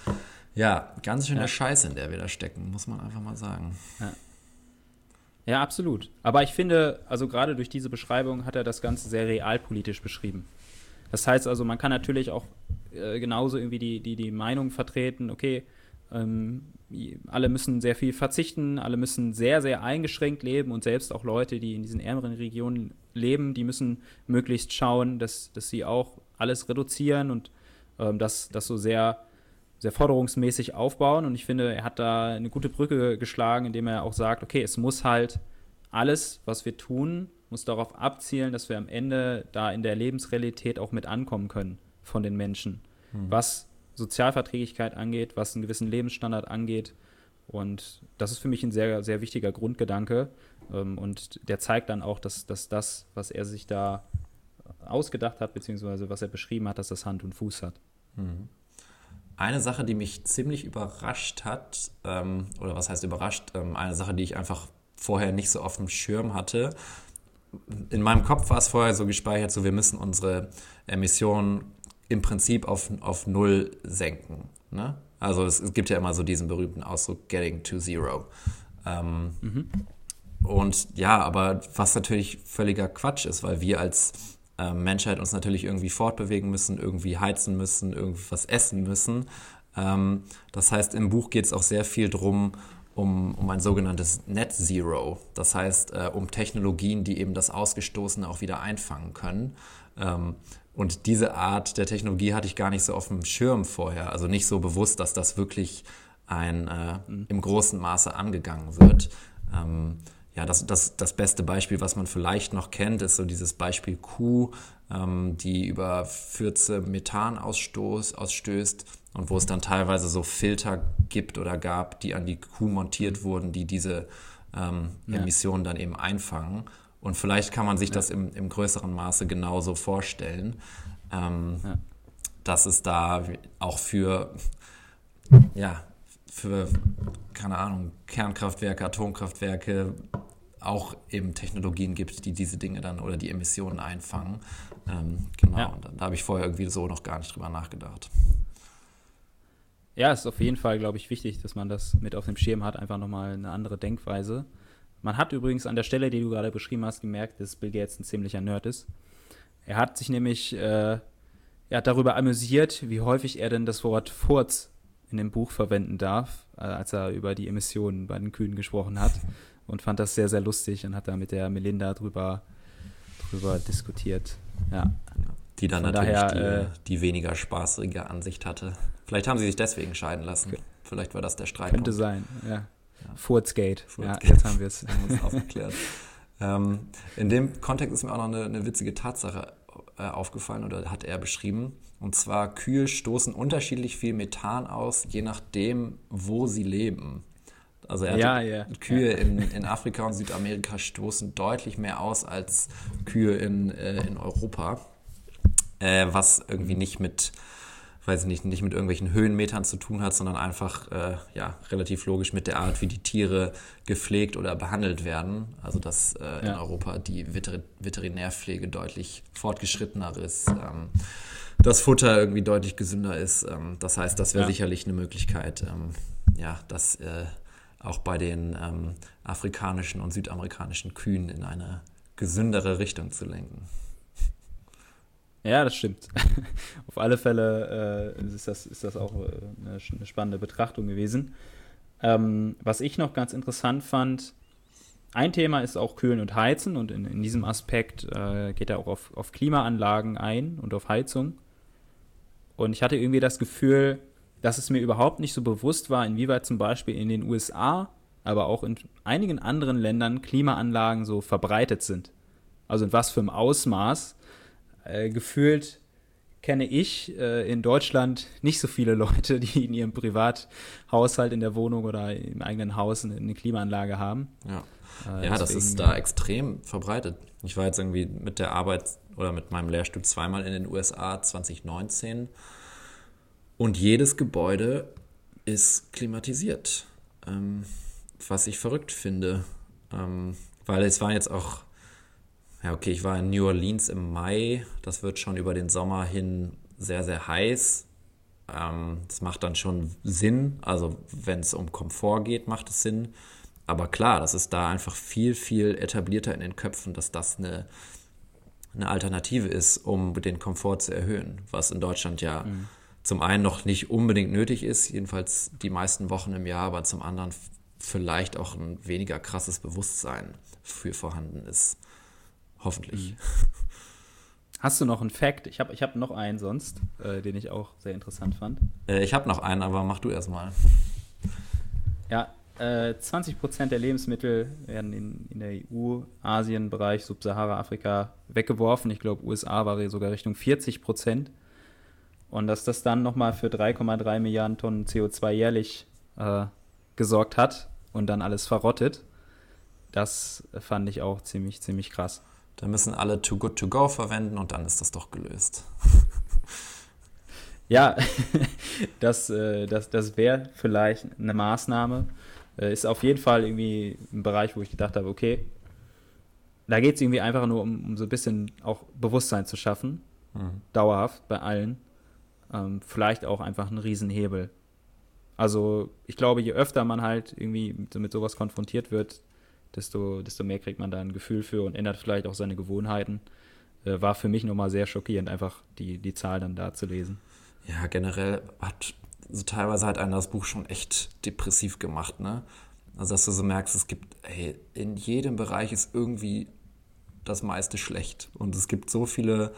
Ja, ganz schön der ja. Scheiß, in der wir da stecken, muss man einfach mal sagen. Ja. ja, absolut. Aber ich finde, also gerade durch diese Beschreibung hat er das Ganze sehr realpolitisch beschrieben. Das heißt also, man kann natürlich auch äh, genauso irgendwie die, die, die Meinung vertreten, okay, ähm, alle müssen sehr viel verzichten, alle müssen sehr, sehr eingeschränkt leben und selbst auch Leute, die in diesen ärmeren Regionen leben, die müssen möglichst schauen, dass, dass sie auch alles reduzieren und ähm, das, das so sehr, sehr forderungsmäßig aufbauen. Und ich finde, er hat da eine gute Brücke geschlagen, indem er auch sagt, okay, es muss halt alles, was wir tun, muss darauf abzielen, dass wir am Ende da in der Lebensrealität auch mit ankommen können von den Menschen, hm. was Sozialverträglichkeit angeht, was einen gewissen Lebensstandard angeht. Und das ist für mich ein sehr, sehr wichtiger Grundgedanke. Und der zeigt dann auch, dass, dass das, was er sich da ausgedacht hat, beziehungsweise was er beschrieben hat, dass das Hand und Fuß hat. Eine Sache, die mich ziemlich überrascht hat, oder was heißt überrascht, eine Sache, die ich einfach vorher nicht so auf dem Schirm hatte. In meinem Kopf war es vorher so gespeichert, so wir müssen unsere Emissionen im Prinzip auf, auf null senken, ne? Also es, es gibt ja immer so diesen berühmten Ausdruck Getting to Zero. Ähm, mhm. Und ja, aber was natürlich völliger Quatsch ist, weil wir als äh, Menschheit uns natürlich irgendwie fortbewegen müssen, irgendwie heizen müssen, irgendwie was essen müssen. Ähm, das heißt, im Buch geht es auch sehr viel drum, um, um ein sogenanntes Net Zero. Das heißt, äh, um Technologien, die eben das Ausgestoßene auch wieder einfangen können. Ähm, und diese Art der Technologie hatte ich gar nicht so auf dem Schirm vorher. Also nicht so bewusst, dass das wirklich ein äh, im großen Maße angegangen wird. Ähm, Ja, das, das, das beste Beispiel, was man vielleicht noch kennt, ist so dieses Beispiel Kuh, ähm, die über Fürze Methan ausstoß, ausstößt und wo es dann teilweise so Filter gibt oder gab, die an die Kuh montiert wurden, die diese ähm, ja. Emissionen dann eben einfangen. Und vielleicht kann man sich ja. das im, im größeren Maße genauso vorstellen, ähm, ja. dass es da auch für, ja, für, keine Ahnung, Kernkraftwerke, Atomkraftwerke auch eben Technologien gibt, die diese Dinge dann oder die Emissionen einfangen. Ähm, genau, ja. Und da, da habe ich vorher irgendwie so noch gar nicht drüber nachgedacht. Ja, ist auf jeden Fall, glaube ich, wichtig, dass man das mit auf dem Schirm hat, einfach nochmal eine andere Denkweise. Man hat übrigens an der Stelle, die du gerade beschrieben hast, gemerkt, dass Bill Gates ein ziemlicher Nerd ist. Er hat sich nämlich äh, er hat darüber amüsiert, wie häufig er denn das Wort Furz in dem Buch verwenden darf, als er über die Emissionen bei den Kühen gesprochen hat, und fand das sehr, sehr lustig und hat da mit der Melinda drüber, drüber diskutiert. Ja. Die dann Von natürlich daher, die, die weniger spaßige Ansicht hatte. Vielleicht haben sie sich deswegen scheiden lassen. Okay. Vielleicht war das der Streit. Könnte sein, ja. ja. Furzgate. Ja, jetzt haben wir es aufgeklärt. ähm, in dem Kontext ist mir auch noch eine, eine witzige Tatsache aufgefallen oder hat er beschrieben. Und zwar, Kühe stoßen unterschiedlich viel Methan aus, je nachdem, wo sie leben. Also er hat ja, ja, Kühe ja. In, in Afrika und Südamerika stoßen deutlich mehr aus als Kühe in, äh, in Europa. Äh, was irgendwie nicht mit, weiß nicht, nicht mit irgendwelchen Höhenmetern zu tun hat, sondern einfach äh, ja, relativ logisch mit der Art, wie die Tiere gepflegt oder behandelt werden. Also dass äh, in ja. Europa die Veter- Veterinärpflege deutlich fortgeschrittener ist. Ähm, das Futter irgendwie deutlich gesünder ist. Das heißt, das wäre ja. sicherlich eine Möglichkeit, ja, das auch bei den afrikanischen und südamerikanischen Kühen in eine gesündere Richtung zu lenken. Ja, das stimmt. Auf alle Fälle äh, ist das, ist das auch eine spannende Betrachtung gewesen. Ähm, was ich noch ganz interessant fand, ein Thema ist auch Kühlen und Heizen, und in, in diesem Aspekt äh, geht er auch auf, auf Klimaanlagen ein und auf Heizung. Und ich hatte irgendwie das Gefühl, dass es mir überhaupt nicht so bewusst war, inwieweit zum Beispiel in den U S A, aber auch in einigen anderen Ländern Klimaanlagen so verbreitet sind. Also in was für einem Ausmaß. Äh, gefühlt kenne ich äh, in Deutschland nicht so viele Leute, die in ihrem Privathaushalt, in der Wohnung oder im eigenen Haus eine, eine Klimaanlage haben. Ja, äh, ja das ist da extrem verbreitet. Ich war jetzt irgendwie mit der Arbeit oder mit meinem Lehrstuhl zweimal in den U S A zwanzig neunzehn, und jedes Gebäude ist klimatisiert, ähm, was ich verrückt finde, ähm, weil es waren jetzt auch Ja, okay, ich war in New Orleans im Mai. Das wird schon über den Sommer hin sehr, sehr heiß. Ähm, das macht dann schon Sinn. Also wenn es um Komfort geht, macht es Sinn. Aber klar, das ist da einfach viel, viel etablierter in den Köpfen, dass das eine, eine Alternative ist, um den Komfort zu erhöhen. Was in Deutschland ja mhm. zum einen noch nicht unbedingt nötig ist, jedenfalls die meisten Wochen im Jahr, aber zum anderen vielleicht auch ein weniger krasses Bewusstsein für vorhanden ist. Hoffentlich. Hast du noch einen Fact? Ich habe ich hab noch einen sonst, äh, den ich auch sehr interessant fand. Äh, ich habe noch einen, aber mach du erstmal. Ja, äh, zwanzig Prozent der Lebensmittel werden in, in der E U, Asien-Bereich, Subsahara, Afrika weggeworfen. Ich glaube, U S A war sogar Richtung vierzig Prozent. Und dass das dann nochmal für drei Komma drei Milliarden Tonnen C O zwei jährlich äh, gesorgt hat und dann alles verrottet, das fand ich auch ziemlich, ziemlich krass. Da müssen alle Too Good To Go verwenden, und dann ist das doch gelöst. Ja, das, das, das wäre vielleicht eine Maßnahme. Ist auf jeden Fall irgendwie ein Bereich, wo ich gedacht habe, okay, da geht es irgendwie einfach nur um, um so ein bisschen auch Bewusstsein zu schaffen, mhm. dauerhaft bei allen. Ähm, vielleicht auch einfach ein Riesenhebel. Also ich glaube, je öfter man halt irgendwie mit, mit sowas konfrontiert wird, desto, desto mehr kriegt man da ein Gefühl für und ändert vielleicht auch seine Gewohnheiten. Äh, war für mich nochmal sehr schockierend, einfach die, die Zahl dann da zu lesen. Ja, generell hat so teilweise hat einen das Buch schon echt depressiv gemacht, ne? Also, dass du so merkst, es gibt, hey, in jedem Bereich ist irgendwie das meiste schlecht. Und es gibt so viele,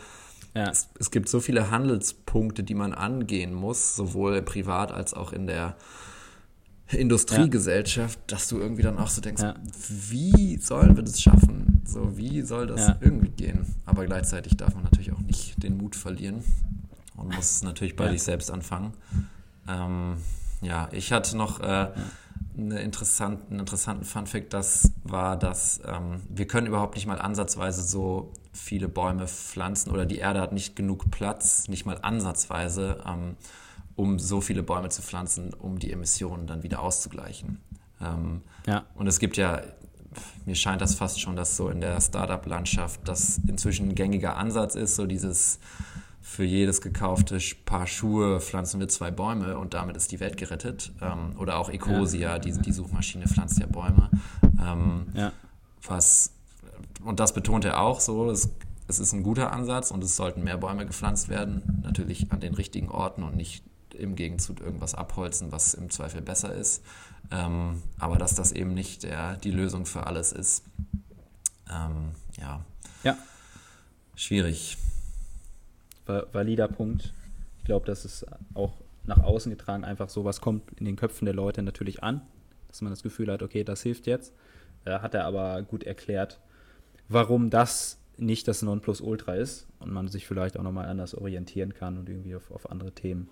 ja. es, es gibt so viele Handelspunkte, die man angehen muss, sowohl privat als auch in der Industriegesellschaft, ja. dass du irgendwie dann auch so denkst, ja. wie sollen wir das schaffen? So, wie soll das ja. irgendwie gehen? Aber gleichzeitig darf man natürlich auch nicht den Mut verlieren und muss natürlich bei ja. sich selbst anfangen. Ähm, ja, ich hatte noch äh, eine interessante, einen interessanten Funfact, das war, dass ähm, wir können überhaupt nicht mal ansatzweise so viele Bäume pflanzen oder die Erde hat nicht genug Platz, nicht mal ansatzweise, ähm, um so viele Bäume zu pflanzen, um die Emissionen dann wieder auszugleichen. Ähm, ja. Und es gibt ja, mir scheint das fast schon, dass so in der Startup-Landschaft das inzwischen ein gängiger Ansatz ist, so dieses für jedes gekaufte Paar Schuhe pflanzen wir zwei Bäume und damit ist die Welt gerettet. Ähm, oder auch Ecosia, ja. die, die Suchmaschine, pflanzt ja Bäume. Ähm, ja. Was, und das betont er auch so, es, es ist ein guter Ansatz und es sollten mehr Bäume gepflanzt werden, natürlich an den richtigen Orten und nicht im Gegenzug irgendwas abholzen, was im Zweifel besser ist. Ähm, aber dass das eben nicht der, die Lösung für alles ist. Ähm, ja. ja. Schwierig. Valider Punkt. Ich glaube, dass es auch nach außen getragen einfach sowas kommt in den Köpfen der Leute natürlich an, dass man das Gefühl hat, okay, das hilft jetzt. Da hat er aber gut erklärt, warum das nicht das Nonplusultra ist und man sich vielleicht auch nochmal anders orientieren kann und irgendwie auf, auf andere Themen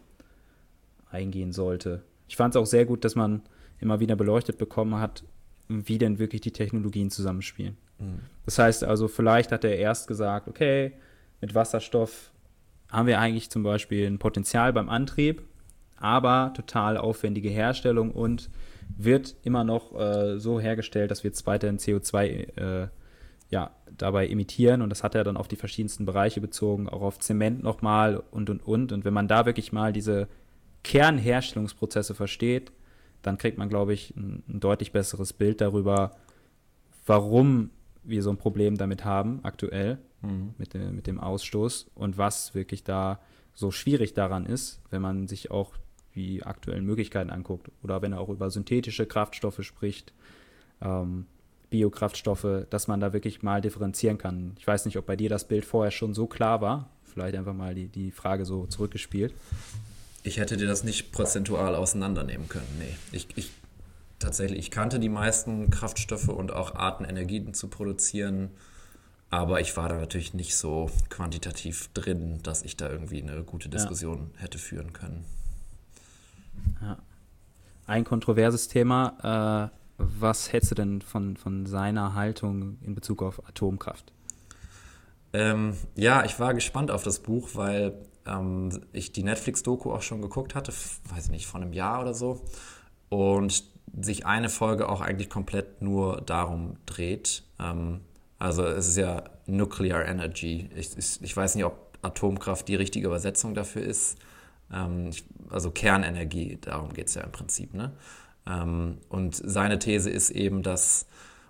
eingehen sollte. Ich fand es auch sehr gut, dass man immer wieder beleuchtet bekommen hat, wie denn wirklich die Technologien zusammenspielen. Mhm. Das heißt also, vielleicht hat er erst gesagt, okay, mit Wasserstoff haben wir eigentlich zum Beispiel ein Potenzial beim Antrieb, aber total aufwendige Herstellung und wird immer noch äh, so hergestellt, dass wir jetzt weiterhin C O zwei äh, ja, dabei emittieren und das hat er dann auf die verschiedensten Bereiche bezogen, auch auf Zement nochmal und, und, und. Und wenn man da wirklich mal diese Kernherstellungsprozesse versteht, dann kriegt man, glaube ich, ein, ein deutlich besseres Bild darüber, warum wir so ein Problem damit haben aktuell. Mit dem, mit dem Ausstoß und was wirklich da so schwierig daran ist, wenn man sich auch die aktuellen Möglichkeiten anguckt oder wenn er auch über synthetische Kraftstoffe spricht, ähm, Biokraftstoffe, dass man da wirklich mal differenzieren kann. Ich weiß nicht, ob bei dir das Bild vorher schon so klar war, vielleicht einfach mal die, die Frage so zurückgespielt. Ich hätte dir das nicht prozentual auseinandernehmen können, nee. Ich, ich, tatsächlich, ich kannte die meisten Kraftstoffe und auch Arten, Energien zu produzieren, aber ich war da natürlich nicht so quantitativ drin, dass ich da irgendwie eine gute Diskussion ja. hätte führen können. Ja. Ein kontroverses Thema. Äh, was hältst du denn von, von seiner Haltung in Bezug auf Atomkraft? Ähm, ja, ich war gespannt auf das Buch, weil ähm, ich die Netflix-Doku auch schon geguckt hatte, weiß ich nicht, vor einem Jahr oder so. Und sich eine Folge auch eigentlich komplett nur darum dreht, ähm, also es ist ja Nuclear Energy. Ich, ich, ich weiß nicht, ob Atomkraft die richtige Übersetzung dafür ist. Ähm, ich, also Kernenergie, darum geht es ja im Prinzip, ne? Ähm, und seine These ist eben, dass,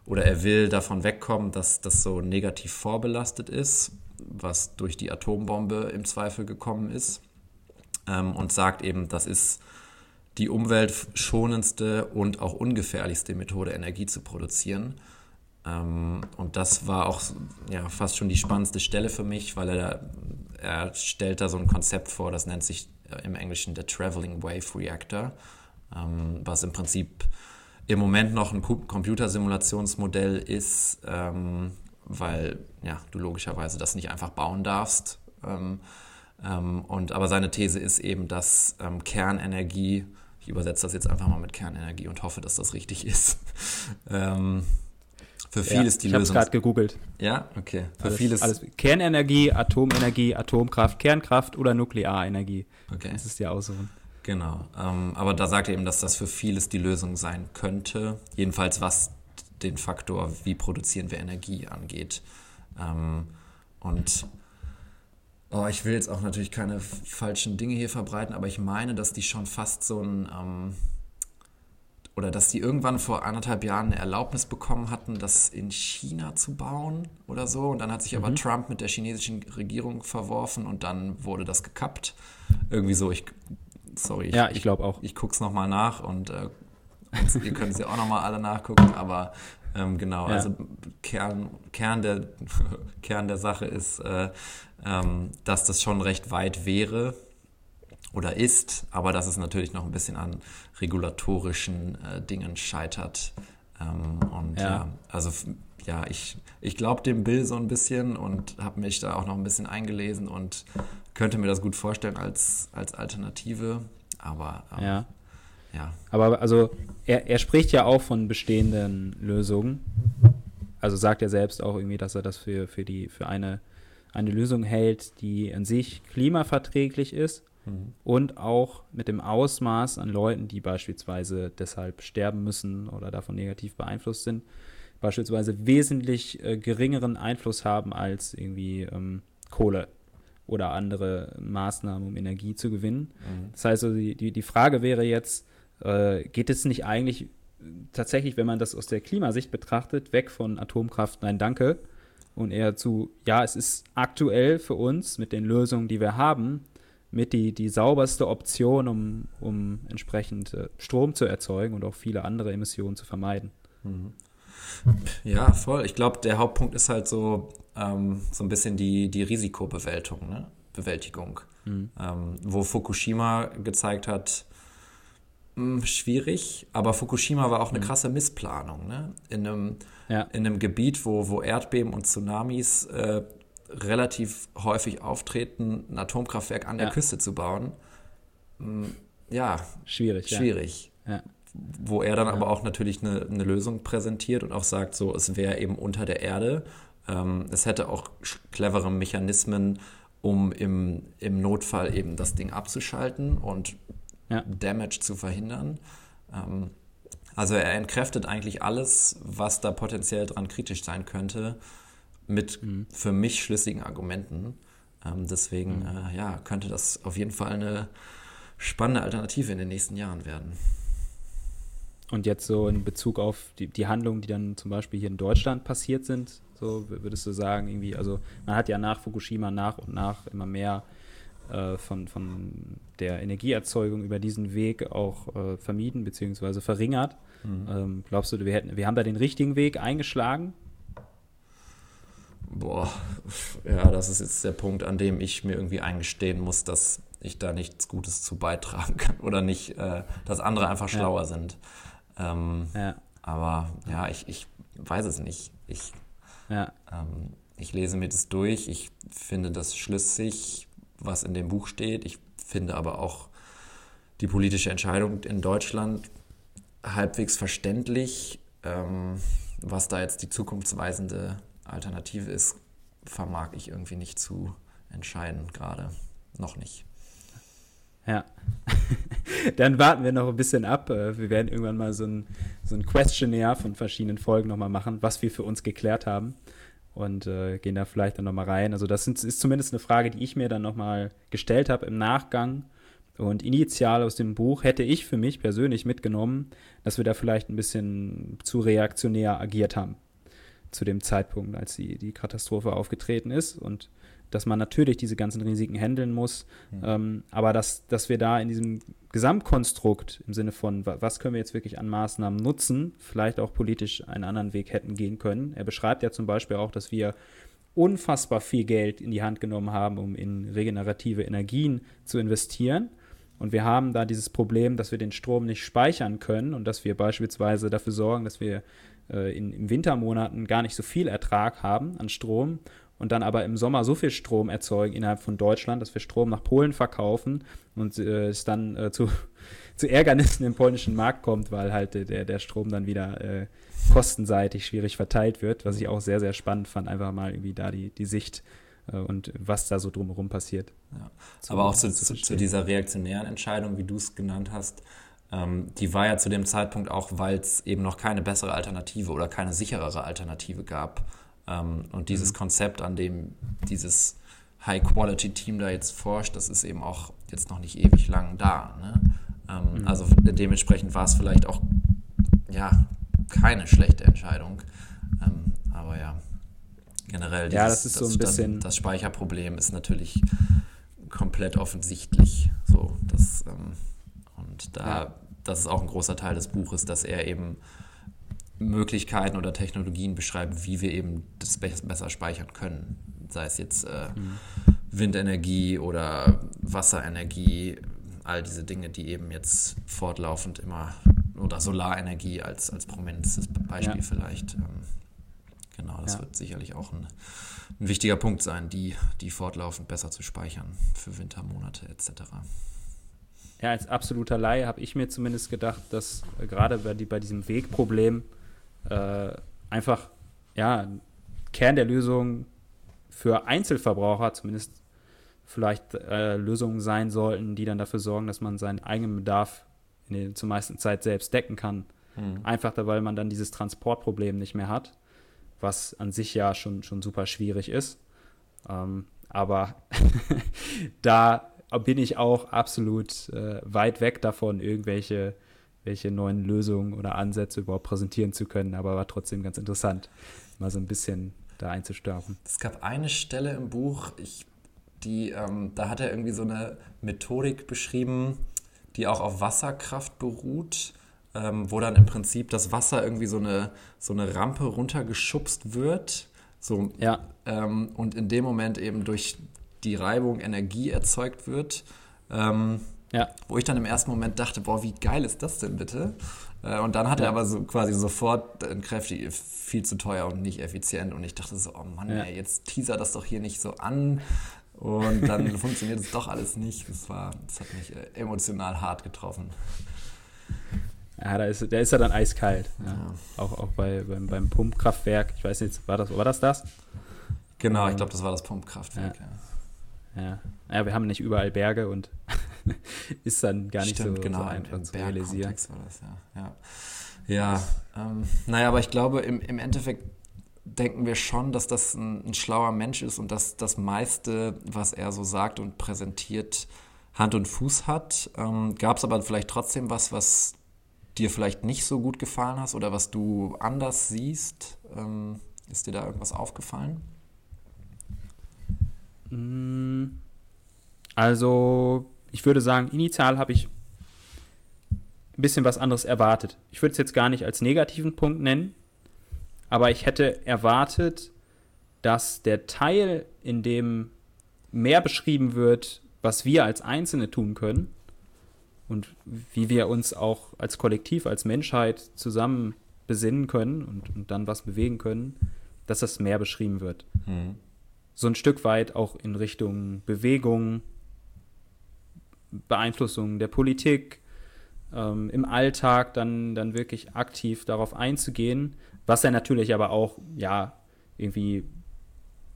oder er will davon wegkommen, dass das so negativ vorbelastet ist, was durch die Atombombe im Zweifel gekommen ist. Ähm, und sagt eben, das ist die umweltschonendste und auch ungefährlichste Methode, Energie zu produzieren. Und das war auch ja, fast schon die spannendste Stelle für mich, weil er, da, er stellt da so ein Konzept vor, das nennt sich im Englischen der Traveling Wave Reactor, was im Prinzip im Moment noch ein Computersimulationsmodell ist, weil ja, du logischerweise das nicht einfach bauen darfst. Und, aber seine These ist eben, dass Kernenergie, ich übersetze das jetzt einfach mal mit Kernenergie und hoffe, dass das richtig ist, für viel ja, ist die ich Lösung. Ich habe es gerade gegoogelt. Ja, okay. Für alles, vieles alles. Kernenergie, Atomenergie, Atomkraft, Kernkraft oder Nuklearenergie. Okay. Das ist ja aussuchen. Genau. Ähm, aber da sagt er eben, dass das für vieles die Lösung sein könnte. Jedenfalls was den Faktor, wie produzieren wir Energie angeht. Ähm, und oh, ich will jetzt auch natürlich keine falschen Dinge hier verbreiten, aber ich meine, dass die schon fast so ein ähm, oder dass die irgendwann vor anderthalb Jahren eine Erlaubnis bekommen hatten, das in China zu bauen oder so. Und dann hat sich mhm. aber Trump mit der chinesischen Regierung verworfen und dann wurde das gekappt. Irgendwie so, ich, sorry. Ich, ja, ich glaube auch. Ich, ich gucke es nochmal nach und äh, ihr könnt es ja auch nochmal alle nachgucken, aber ähm, genau, ja. also Kern, Kern, der, Kern der Sache ist, äh, ähm, dass das schon recht weit wäre oder ist, aber dass es natürlich noch ein bisschen an regulatorischen äh, Dingen scheitert. Ähm, und ja, ja also f- ja, ich, ich glaube dem Bill so ein bisschen und habe mich da auch noch ein bisschen eingelesen und könnte mir das gut vorstellen als, als Alternative, aber ähm, ja. Ja. Aber also er, er spricht ja auch von bestehenden Lösungen. Also sagt er selbst auch irgendwie, dass er das für, für, die, für eine, eine Lösung hält, die an sich klimaverträglich ist mhm. und auch mit dem Ausmaß an Leuten, die beispielsweise deshalb sterben müssen oder davon negativ beeinflusst sind, beispielsweise wesentlich äh, geringeren Einfluss haben als irgendwie ähm, Kohle oder andere Maßnahmen, um Energie zu gewinnen. Mhm. Das heißt, also die, die, die Frage wäre jetzt, Äh, geht es nicht eigentlich tatsächlich, wenn man das aus der Klimasicht betrachtet, weg von Atomkraft, nein, danke, und eher zu, ja, es ist aktuell für uns mit den Lösungen, die wir haben, mit die, die sauberste Option, um, um entsprechend äh, Strom zu erzeugen und auch viele andere Emissionen zu vermeiden. Mhm. Ja, voll. Ich glaube, der Hauptpunkt ist halt so, ähm, so ein bisschen die, die Risikobewältigung, ne? Bewältigung, mhm. ähm, wo Fukushima gezeigt hat, schwierig, aber Fukushima war auch eine krasse Missplanung, ne? In einem, ja. in einem Gebiet, wo, wo Erdbeben und Tsunamis äh, relativ häufig auftreten, ein Atomkraftwerk an der ja. Küste zu bauen, ja, schwierig. schwierig. Ja. Ja. Wo er dann ja. aber auch natürlich eine, eine Lösung präsentiert und auch sagt, so, es wäre eben unter der Erde, ähm, es hätte auch clevere Mechanismen, um im, im Notfall eben das Ding abzuschalten und Ja. Damage zu verhindern. Also er entkräftet eigentlich alles, was da potenziell dran kritisch sein könnte, mit mhm. für mich schlüssigen Argumenten. Deswegen mhm. äh, ja, könnte das auf jeden Fall eine spannende Alternative in den nächsten Jahren werden. Und jetzt so in Bezug auf die, die Handlungen, die dann zum Beispiel hier in Deutschland passiert sind, so würdest du sagen, irgendwie, also man hat ja nach Fukushima nach und nach immer mehr Von, von der Energieerzeugung über diesen Weg auch äh, vermieden bzw. verringert. Mhm. Ähm, glaubst du, wir hätten, wir haben da den richtigen Weg eingeschlagen? Boah, ja, das ist jetzt der Punkt, an dem ich mir irgendwie eingestehen muss, dass ich da nichts Gutes zu beitragen kann oder nicht, äh, dass andere einfach schlauer ja. sind. Ähm, ja. Aber ja, ich, ich weiß es nicht. Ich, ja. ähm, ich lese mir das durch, ich finde das schlüssig, was in dem Buch steht. Ich finde aber auch die politische Entscheidung in Deutschland halbwegs verständlich, ähm, was da jetzt die zukunftsweisende Alternative ist, vermag ich irgendwie nicht zu entscheiden gerade. Noch nicht. Ja. Dann warten wir noch ein bisschen ab. Wir werden irgendwann mal so ein, so ein Questionnaire von verschiedenen Folgen nochmal machen, was wir für uns geklärt haben. Und äh, gehen da vielleicht dann nochmal rein. Also das sind, ist zumindest eine Frage, die ich mir dann nochmal gestellt habe im Nachgang. Und initial aus dem Buch hätte ich für mich persönlich mitgenommen, dass wir da vielleicht ein bisschen zu reaktionär agiert haben zu dem Zeitpunkt, als die, die Katastrophe aufgetreten ist. Und dass man natürlich diese ganzen Risiken handeln muss. Mhm. Ähm, aber dass, dass wir da in diesem Gesamtkonstrukt im Sinne von, was können wir jetzt wirklich an Maßnahmen nutzen, vielleicht auch politisch einen anderen Weg hätten gehen können. Er beschreibt ja zum Beispiel auch, dass wir unfassbar viel Geld in die Hand genommen haben, um in regenerative Energien zu investieren. Und wir haben da dieses Problem, dass wir den Strom nicht speichern können und dass wir beispielsweise dafür sorgen, dass wir äh, in, in Wintermonaten gar nicht so viel Ertrag haben an Strom und dann aber im Sommer so viel Strom erzeugen innerhalb von Deutschland, dass wir Strom nach Polen verkaufen und äh, es dann äh, zu, zu Ärgernissen im polnischen Markt kommt, weil halt der, der Strom dann wieder äh, kostenseitig schwierig verteilt wird, was ich auch sehr, sehr spannend fand, einfach mal irgendwie da die, die Sicht äh, und was da so drumherum passiert. Ja. Aber auch zu, zu, zu dieser reaktionären Entscheidung, wie du es genannt hast, ähm, die war ja zu dem Zeitpunkt auch, weil es eben noch keine bessere Alternative oder keine sicherere Alternative gab. Um, und dieses mhm. Konzept, an dem dieses High-Quality-Team da jetzt forscht, das ist eben auch jetzt noch nicht ewig lang da. Ne? Um, mhm. Also dementsprechend war es vielleicht auch ja, keine schlechte Entscheidung. Ähm, aber ja, generell dieses, ja, das ist so ein das, bisschen das, das Speicherproblem ist natürlich komplett offensichtlich. So, das, ähm, und da, ja. das ist auch ein großer Teil des Buches, dass er eben Möglichkeiten oder Technologien beschreibt, wie wir eben das besser speichern können. Sei es jetzt äh, mhm. Windenergie oder Wasserenergie, all diese Dinge, die eben jetzt fortlaufend immer, oder Solarenergie als, als prominentes Beispiel ja. vielleicht. Ähm, genau, das ja. wird sicherlich auch ein, ein wichtiger Punkt sein, die, die fortlaufend besser zu speichern für Wintermonate et cetera. Ja, als absoluter Laie habe ich mir zumindest gedacht, dass äh, gerade bei, die, bei diesem Wegproblem äh, einfach ja, Kern der Lösung für Einzelverbraucher zumindest vielleicht äh, Lösungen sein sollten, die dann dafür sorgen, dass man seinen eigenen Bedarf in der zur meisten Zeit selbst decken kann. Mhm. Einfach, weil man dann dieses Transportproblem nicht mehr hat, was an sich ja schon, schon super schwierig ist. Ähm, aber da bin ich auch absolut äh, weit weg davon, irgendwelche welche neuen Lösungen oder Ansätze überhaupt präsentieren zu können. Aber war trotzdem ganz interessant, mal so ein bisschen da einzustauchen. Es gab eine Stelle im Buch, ich, die ähm, da hat er irgendwie so eine Methodik beschrieben, die auch auf Wasserkraft beruht, ähm, wo dann im Prinzip das Wasser irgendwie so eine, so eine Rampe runtergeschubst wird. So, ja. ähm, und in dem Moment eben durch die Reibung Energie erzeugt wird, ähm, ja. wo ich dann im ersten Moment dachte, boah, wie geil ist das denn bitte? Äh, und dann hat ja. er aber so quasi sofort ein kräftig, viel zu teuer und nicht effizient und ich dachte so, oh Mann, ja. ey, jetzt teaser das doch hier nicht so an und dann funktioniert es doch alles nicht. Das war, das hat mich äh, emotional hart getroffen. Ja, da ist, der ist ja dann eiskalt. Ja. Ja. Auch, auch bei, beim, beim Pumpkraftwerk, ich weiß nicht, war das war das? das? Genau, ähm, ich glaube, das war das Pumpkraftwerk, ja. ja. Ja. ja, wir haben nicht überall Berge und ist dann gar nicht Stimmt, so, genau, so einfach im zu realisieren. War das, ja, ja. ja ähm, naja, aber ich glaube, im, im Endeffekt denken wir schon, dass das ein, ein schlauer Mensch ist und dass das meiste, was er so sagt und präsentiert, Hand und Fuß hat. Ähm, gab es aber vielleicht trotzdem was, was dir vielleicht nicht so gut gefallen hat oder was du anders siehst? Ähm, ist dir da irgendwas aufgefallen? Also, ich würde sagen, initial habe ich ein bisschen was anderes erwartet. Ich würde es jetzt gar nicht als negativen Punkt nennen, aber ich hätte erwartet, dass der Teil, in dem mehr beschrieben wird, was wir als Einzelne tun können und wie wir uns auch als Kollektiv, als Menschheit zusammen besinnen können und, und dann was bewegen können, dass das mehr beschrieben wird. Mhm. So ein Stück weit auch in Richtung Bewegung, Beeinflussung der Politik, ähm, im Alltag dann, dann wirklich aktiv darauf einzugehen, was er natürlich aber auch ja irgendwie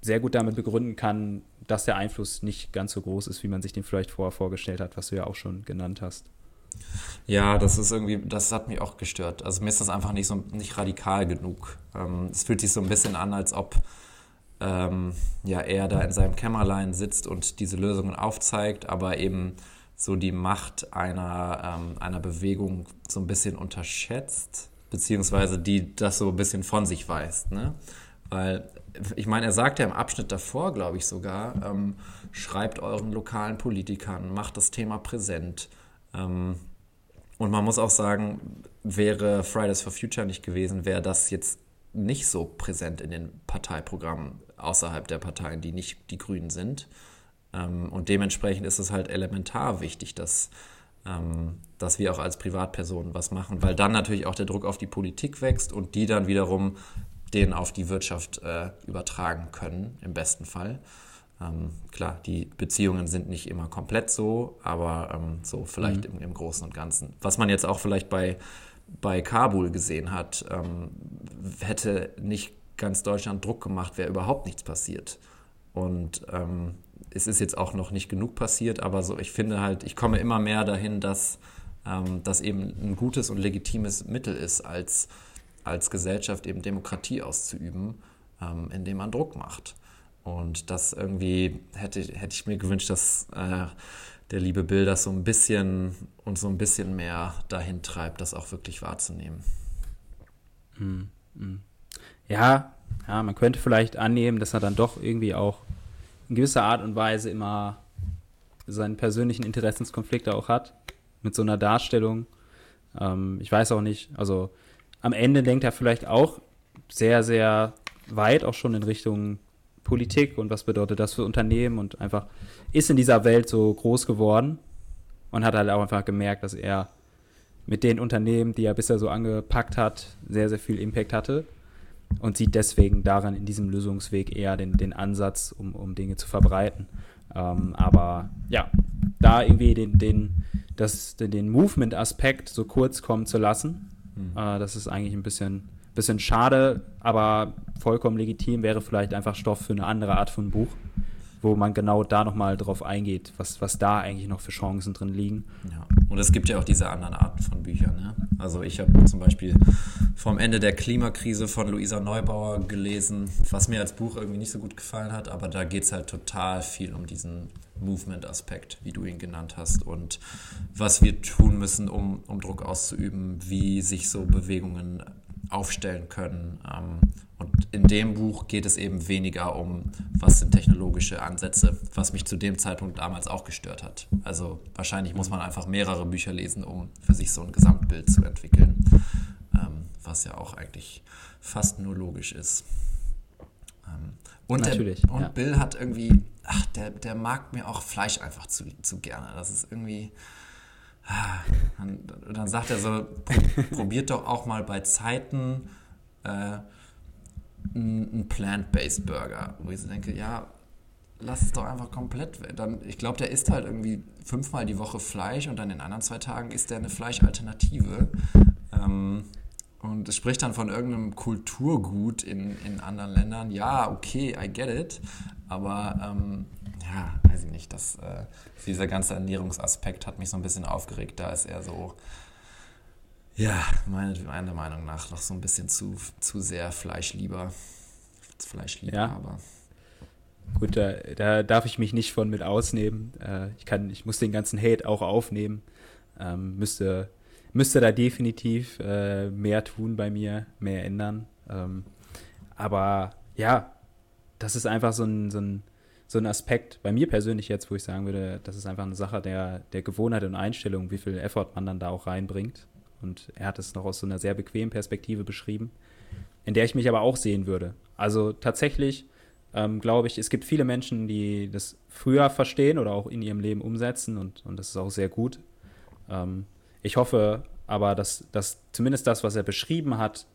sehr gut damit begründen kann, dass der Einfluss nicht ganz so groß ist, wie man sich den vielleicht vorher vorgestellt hat, was du ja auch schon genannt hast. Ja, das ist irgendwie, das hat mich auch gestört. Also mir ist das einfach nicht so nicht radikal genug. Ähm, es fühlt sich so ein bisschen an, als ob Ähm, ja, er da in seinem Kämmerlein sitzt und diese Lösungen aufzeigt, aber eben so die Macht einer, ähm, einer Bewegung so ein bisschen unterschätzt, beziehungsweise die das so ein bisschen von sich weist, ne? Weil, ich meine, er sagt ja im Abschnitt davor, glaube ich sogar, ähm, schreibt euren lokalen Politikern, macht das Thema präsent. Ähm, und man muss auch sagen, wäre Fridays for Future nicht gewesen, wäre das jetzt nicht so präsent in den Parteiprogrammen außerhalb der Parteien, die nicht die Grünen sind. Und dementsprechend ist es halt elementar wichtig, dass, dass wir auch als Privatpersonen was machen, weil dann natürlich auch der Druck auf die Politik wächst und die dann wiederum den auf die Wirtschaft übertragen können, im besten Fall. Klar, die Beziehungen sind nicht immer komplett so, aber so vielleicht mhm. im, im Großen und Ganzen. Was man jetzt auch vielleicht bei bei Kabul gesehen hat, ähm, hätte nicht ganz Deutschland Druck gemacht, wäre überhaupt nichts passiert. Und ähm, es ist jetzt auch noch nicht genug passiert, aber so, ich finde halt, ich komme immer mehr dahin, dass ähm, das eben ein gutes und legitimes Mittel ist, als, als Gesellschaft eben Demokratie auszuüben, ähm, indem man Druck macht. Und das irgendwie hätte, hätte ich mir gewünscht, dass äh, der liebe Bill das so ein bisschen und so ein bisschen mehr dahin treibt, das auch wirklich wahrzunehmen. Mhm. Mhm. Ja, ja, man könnte vielleicht annehmen, dass er dann doch irgendwie auch in gewisser Art und Weise immer seinen persönlichen Interessenskonflikt auch hat, mit so einer Darstellung. Ähm, ich weiß auch nicht, also am Ende denkt er vielleicht auch sehr, sehr weit auch schon in Richtung Politik und was bedeutet das für Unternehmen und einfach ist in dieser Welt so groß geworden und hat halt auch einfach gemerkt, dass er mit den Unternehmen, die er bisher so angepackt hat, sehr, sehr viel Impact hatte und sieht deswegen daran in diesem Lösungsweg eher den, den Ansatz, um, um Dinge zu verbreiten. Ähm, aber ja, da irgendwie den, den, das, den, den Movement-Aspekt so kurz kommen zu lassen, mhm. äh, das ist eigentlich ein bisschen, bisschen schade, aber vollkommen legitim, wäre vielleicht einfach Stoff für eine andere Art von Buch, wo man genau da nochmal drauf eingeht, was, was da eigentlich noch für Chancen drin liegen. Ja. Und es gibt ja auch diese anderen Arten von Büchern. Ne? Also ich habe zum Beispiel vom Ende der Klimakrise von Luisa Neubauer gelesen, was mir als Buch irgendwie nicht so gut gefallen hat, aber da geht es halt total viel um diesen Movement-Aspekt, wie du ihn genannt hast, und was wir tun müssen, um, um Druck auszuüben, wie sich so Bewegungen aufstellen können. Und in dem Buch geht es eben weniger um, was sind technologische Ansätze, was mich zu dem Zeitpunkt damals auch gestört hat. Also wahrscheinlich muss man einfach mehrere Bücher lesen, um für sich so ein Gesamtbild zu entwickeln, was ja auch eigentlich fast nur logisch ist. Und, Natürlich, der, und ja. Bill hat irgendwie, ach, der, der mag mir auch Fleisch einfach zu, zu gerne. Das ist irgendwie... Dann, dann sagt er so, probiert doch auch mal bei Zeiten äh, einen Plant-Based Burger. Wo ich so denke, ja, lass es doch einfach komplett weg. Dann, ich glaube, der isst halt irgendwie fünfmal die Woche Fleisch und dann in den anderen zwei Tagen isst der eine Fleischalternative. Ähm, und es spricht dann von irgendeinem Kulturgut in, in anderen Ländern. Ja, okay, I get it. Aber... Ähm, ja, weiß ich nicht, das, äh, dieser ganze Ernährungsaspekt hat mich so ein bisschen aufgeregt, da ist er so, ja, meine, meiner Meinung nach noch so ein bisschen zu, zu sehr Fleischlieber, Fleischliebhaber. Ja. Gut, da, da darf ich mich nicht von mit ausnehmen, äh, ich kann, ich muss den ganzen Hate auch aufnehmen, ähm, müsste, müsste da definitiv äh, mehr tun bei mir, mehr ändern, ähm, aber ja, das ist einfach so ein, so ein So ein Aspekt, bei mir persönlich jetzt, wo ich sagen würde, das ist einfach eine Sache der, der Gewohnheit und Einstellung, wie viel Effort man dann da auch reinbringt. Und er hat es noch aus so einer sehr bequemen Perspektive beschrieben, in der ich mich aber auch sehen würde. Also tatsächlich ähm, glaube ich, es gibt viele Menschen, die das früher verstehen oder auch in ihrem Leben umsetzen und, und das ist auch sehr gut. Ähm, ich hoffe aber, dass, dass zumindest das, was er beschrieben hat,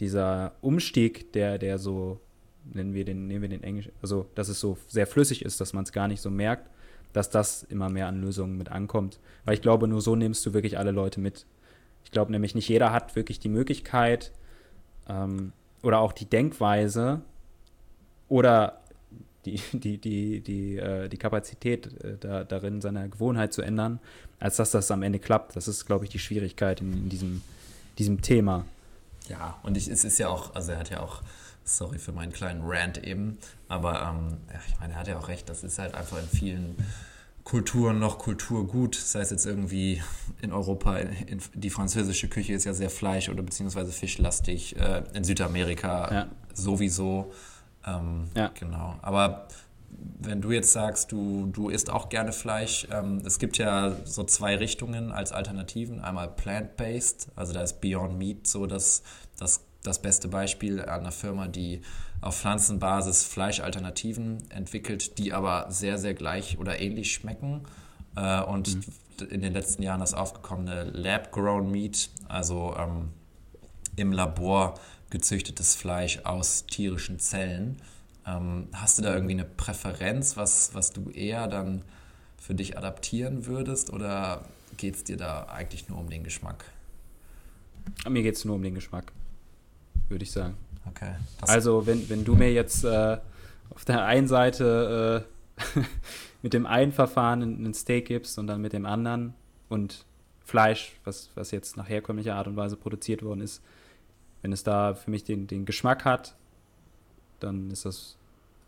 dieser Umstieg, der, der so nennen wir den, nehmen wir den Englisch, also dass es so sehr flüssig ist, dass man es gar nicht so merkt, dass das immer mehr an Lösungen mit ankommt. Weil ich glaube, nur so nimmst du wirklich alle Leute mit. Ich glaube nämlich, nicht jeder hat wirklich die Möglichkeit ähm, oder auch die Denkweise oder die, die, die, die, äh, die Kapazität äh, da, darin, seine Gewohnheit zu ändern, als dass das am Ende klappt. Das ist, glaube ich, die Schwierigkeit in, in diesem, diesem Thema. Ja, und ich, es ist ja auch, also er hat ja auch sorry für meinen kleinen Rant eben, aber ähm, ich meine, er hat ja auch recht, das ist halt einfach in vielen Kulturen noch Kulturgut, das heißt jetzt irgendwie in Europa, in, in, die französische Küche ist ja sehr fleisch- oder beziehungsweise fischlastig, äh, in Südamerika ja. sowieso, ähm, ja. genau, aber wenn du jetzt sagst, du, du isst auch gerne Fleisch, ähm, es gibt ja so zwei Richtungen als Alternativen, einmal plant-based, also da ist Beyond Meat so das, das Das beste Beispiel einer Firma, die auf Pflanzenbasis Fleischalternativen entwickelt, die aber sehr, sehr gleich oder ähnlich schmecken. Und mhm. in den letzten Jahren das aufgekommene Lab-Grown Meat, also ähm, im Labor gezüchtetes Fleisch aus tierischen Zellen. Ähm, hast du da irgendwie eine Präferenz, was, was du eher dann für dich adaptieren würdest? Oder geht es dir da eigentlich nur um den Geschmack? Mir geht es nur um den Geschmack, würde ich sagen. Okay. Also wenn, wenn du mir jetzt äh, auf der einen Seite äh, mit dem einen Verfahren einen Steak gibst und dann mit dem anderen und Fleisch, was, was jetzt nach herkömmlicher Art und Weise produziert worden ist, wenn es da für mich den, den Geschmack hat, dann ist das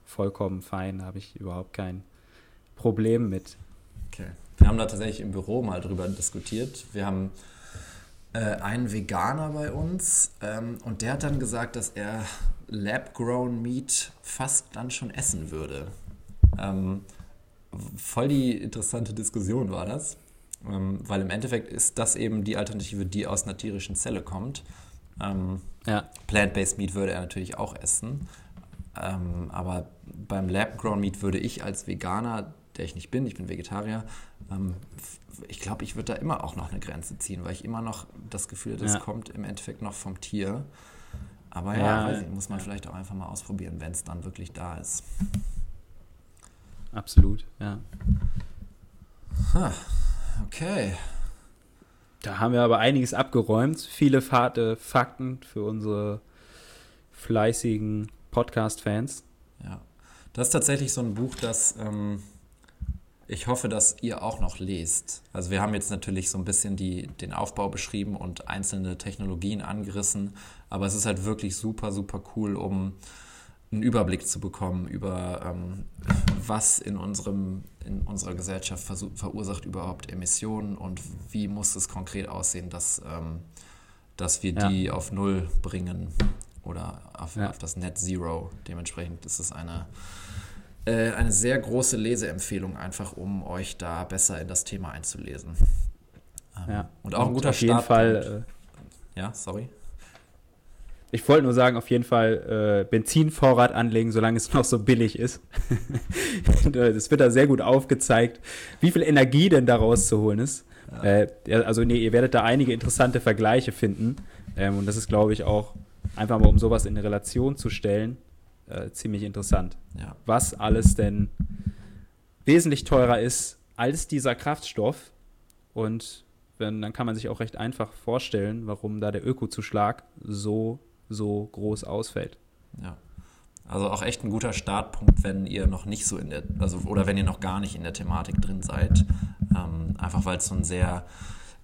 vollkommen fein, da habe ich überhaupt kein Problem mit. Okay. Wir haben da tatsächlich im Büro mal drüber diskutiert. Wir haben äh, einen Veganer bei uns ähm, und der hat dann gesagt, dass er Lab-Grown Meat fast dann schon essen würde. Ähm, voll die interessante Diskussion war das, ähm, weil im Endeffekt ist das eben die Alternative, die aus einer tierischen Zelle kommt. Ähm, ja. Plant-Based Meat würde er natürlich auch essen, ähm, aber beim Lab-Grown Meat würde ich als Veganer, der ich nicht bin, ich bin Vegetarier, ähm, ich glaube, ich würde da immer auch noch eine Grenze ziehen, weil ich immer noch das Gefühl habe, das ja. kommt im Endeffekt noch vom Tier. Aber ja, ja weiß ich, muss man ja. vielleicht auch einfach mal ausprobieren, wenn es dann wirklich da ist. Absolut, ja. Huh, okay. Da haben wir aber einiges abgeräumt. Viele Fakten für unsere fleißigen Podcast-Fans. Ja, das ist tatsächlich so ein Buch, das ähm, ich hoffe, dass ihr auch noch lest. Also wir haben jetzt natürlich so ein bisschen die, den Aufbau beschrieben und einzelne Technologien angerissen, aber es ist halt wirklich super, super cool, um einen Überblick zu bekommen über ähm, was in unserem in unserer Gesellschaft versuch, verursacht überhaupt Emissionen und wie muss es konkret aussehen, dass, ähm, dass wir ja. die auf Null bringen oder auf, ja. auf das Net Zero. Dementsprechend ist es eine, äh, eine sehr große Leseempfehlung, einfach um euch da besser in das Thema einzulesen. Ähm, ja. Und auch und ein guter auf jeden Start. Fall, äh, ja, sorry. Ich wollte nur sagen, auf jeden Fall äh, Benzinvorrat anlegen, solange es noch so billig ist. Es wird da sehr gut aufgezeigt, wie viel Energie denn da rauszuholen ist. Ja. Äh, also nee, ihr werdet da einige interessante Vergleiche finden. Ähm, und das ist, glaube ich, auch einfach mal, um sowas in Relation zu stellen, äh, ziemlich interessant. Ja. Was alles denn wesentlich teurer ist als dieser Kraftstoff. Und wenn, dann kann man sich auch recht einfach vorstellen, warum da der Ökozuschlag so so groß ausfällt. Ja. Also auch echt ein guter Startpunkt, wenn ihr noch nicht so in der, also oder wenn ihr noch gar nicht in der Thematik drin seid. Ähm, einfach weil es so ein sehr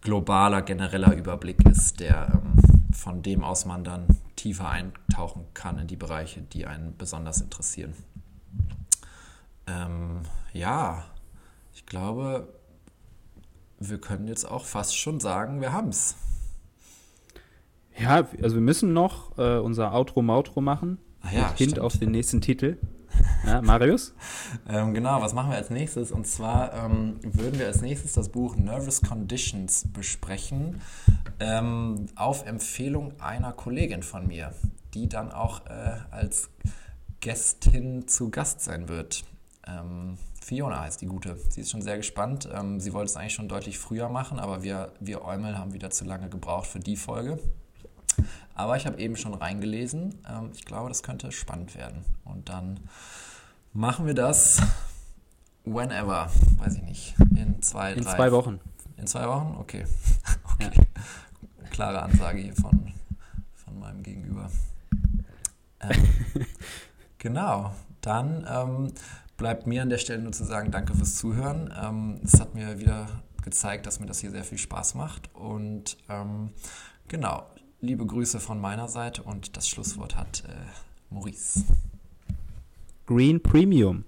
globaler, genereller Überblick ist, der ähm, von dem aus man dann tiefer eintauchen kann in die Bereiche, die einen besonders interessieren. Ähm, ja, ich glaube, wir können jetzt auch fast schon sagen, wir haben's. Ja, also wir müssen noch äh, unser Outro-Mautro machen. Ach ja, mit Hint auf den nächsten Titel. Ja, Marius? ähm, genau, was machen wir als nächstes? Und zwar ähm, würden wir als nächstes das Buch Nervous Conditions besprechen, ähm, auf Empfehlung einer Kollegin von mir, die dann auch äh, als Gästin zu Gast sein wird. Ähm, Fiona heißt die Gute. Sie ist schon sehr gespannt. Ähm, sie wollte es eigentlich schon deutlich früher machen, aber wir, wir Eumel haben wieder zu lange gebraucht für die Folge. Aber ich habe eben schon reingelesen. Ich glaube, das könnte spannend werden. Und dann machen wir das whenever, weiß ich nicht, in zwei, in drei, zwei Wochen. In zwei Wochen? Okay. okay. Ja. Klare Ansage hier von, von meinem Gegenüber. Ähm, genau. Dann ähm, bleibt mir an der Stelle nur zu sagen, danke fürs Zuhören. Ähm, es hat mir wieder gezeigt, dass mir das hier sehr viel Spaß macht. Und ähm, genau. Liebe Grüße von meiner Seite und das Schlusswort hat äh, Maurice. Green Premium.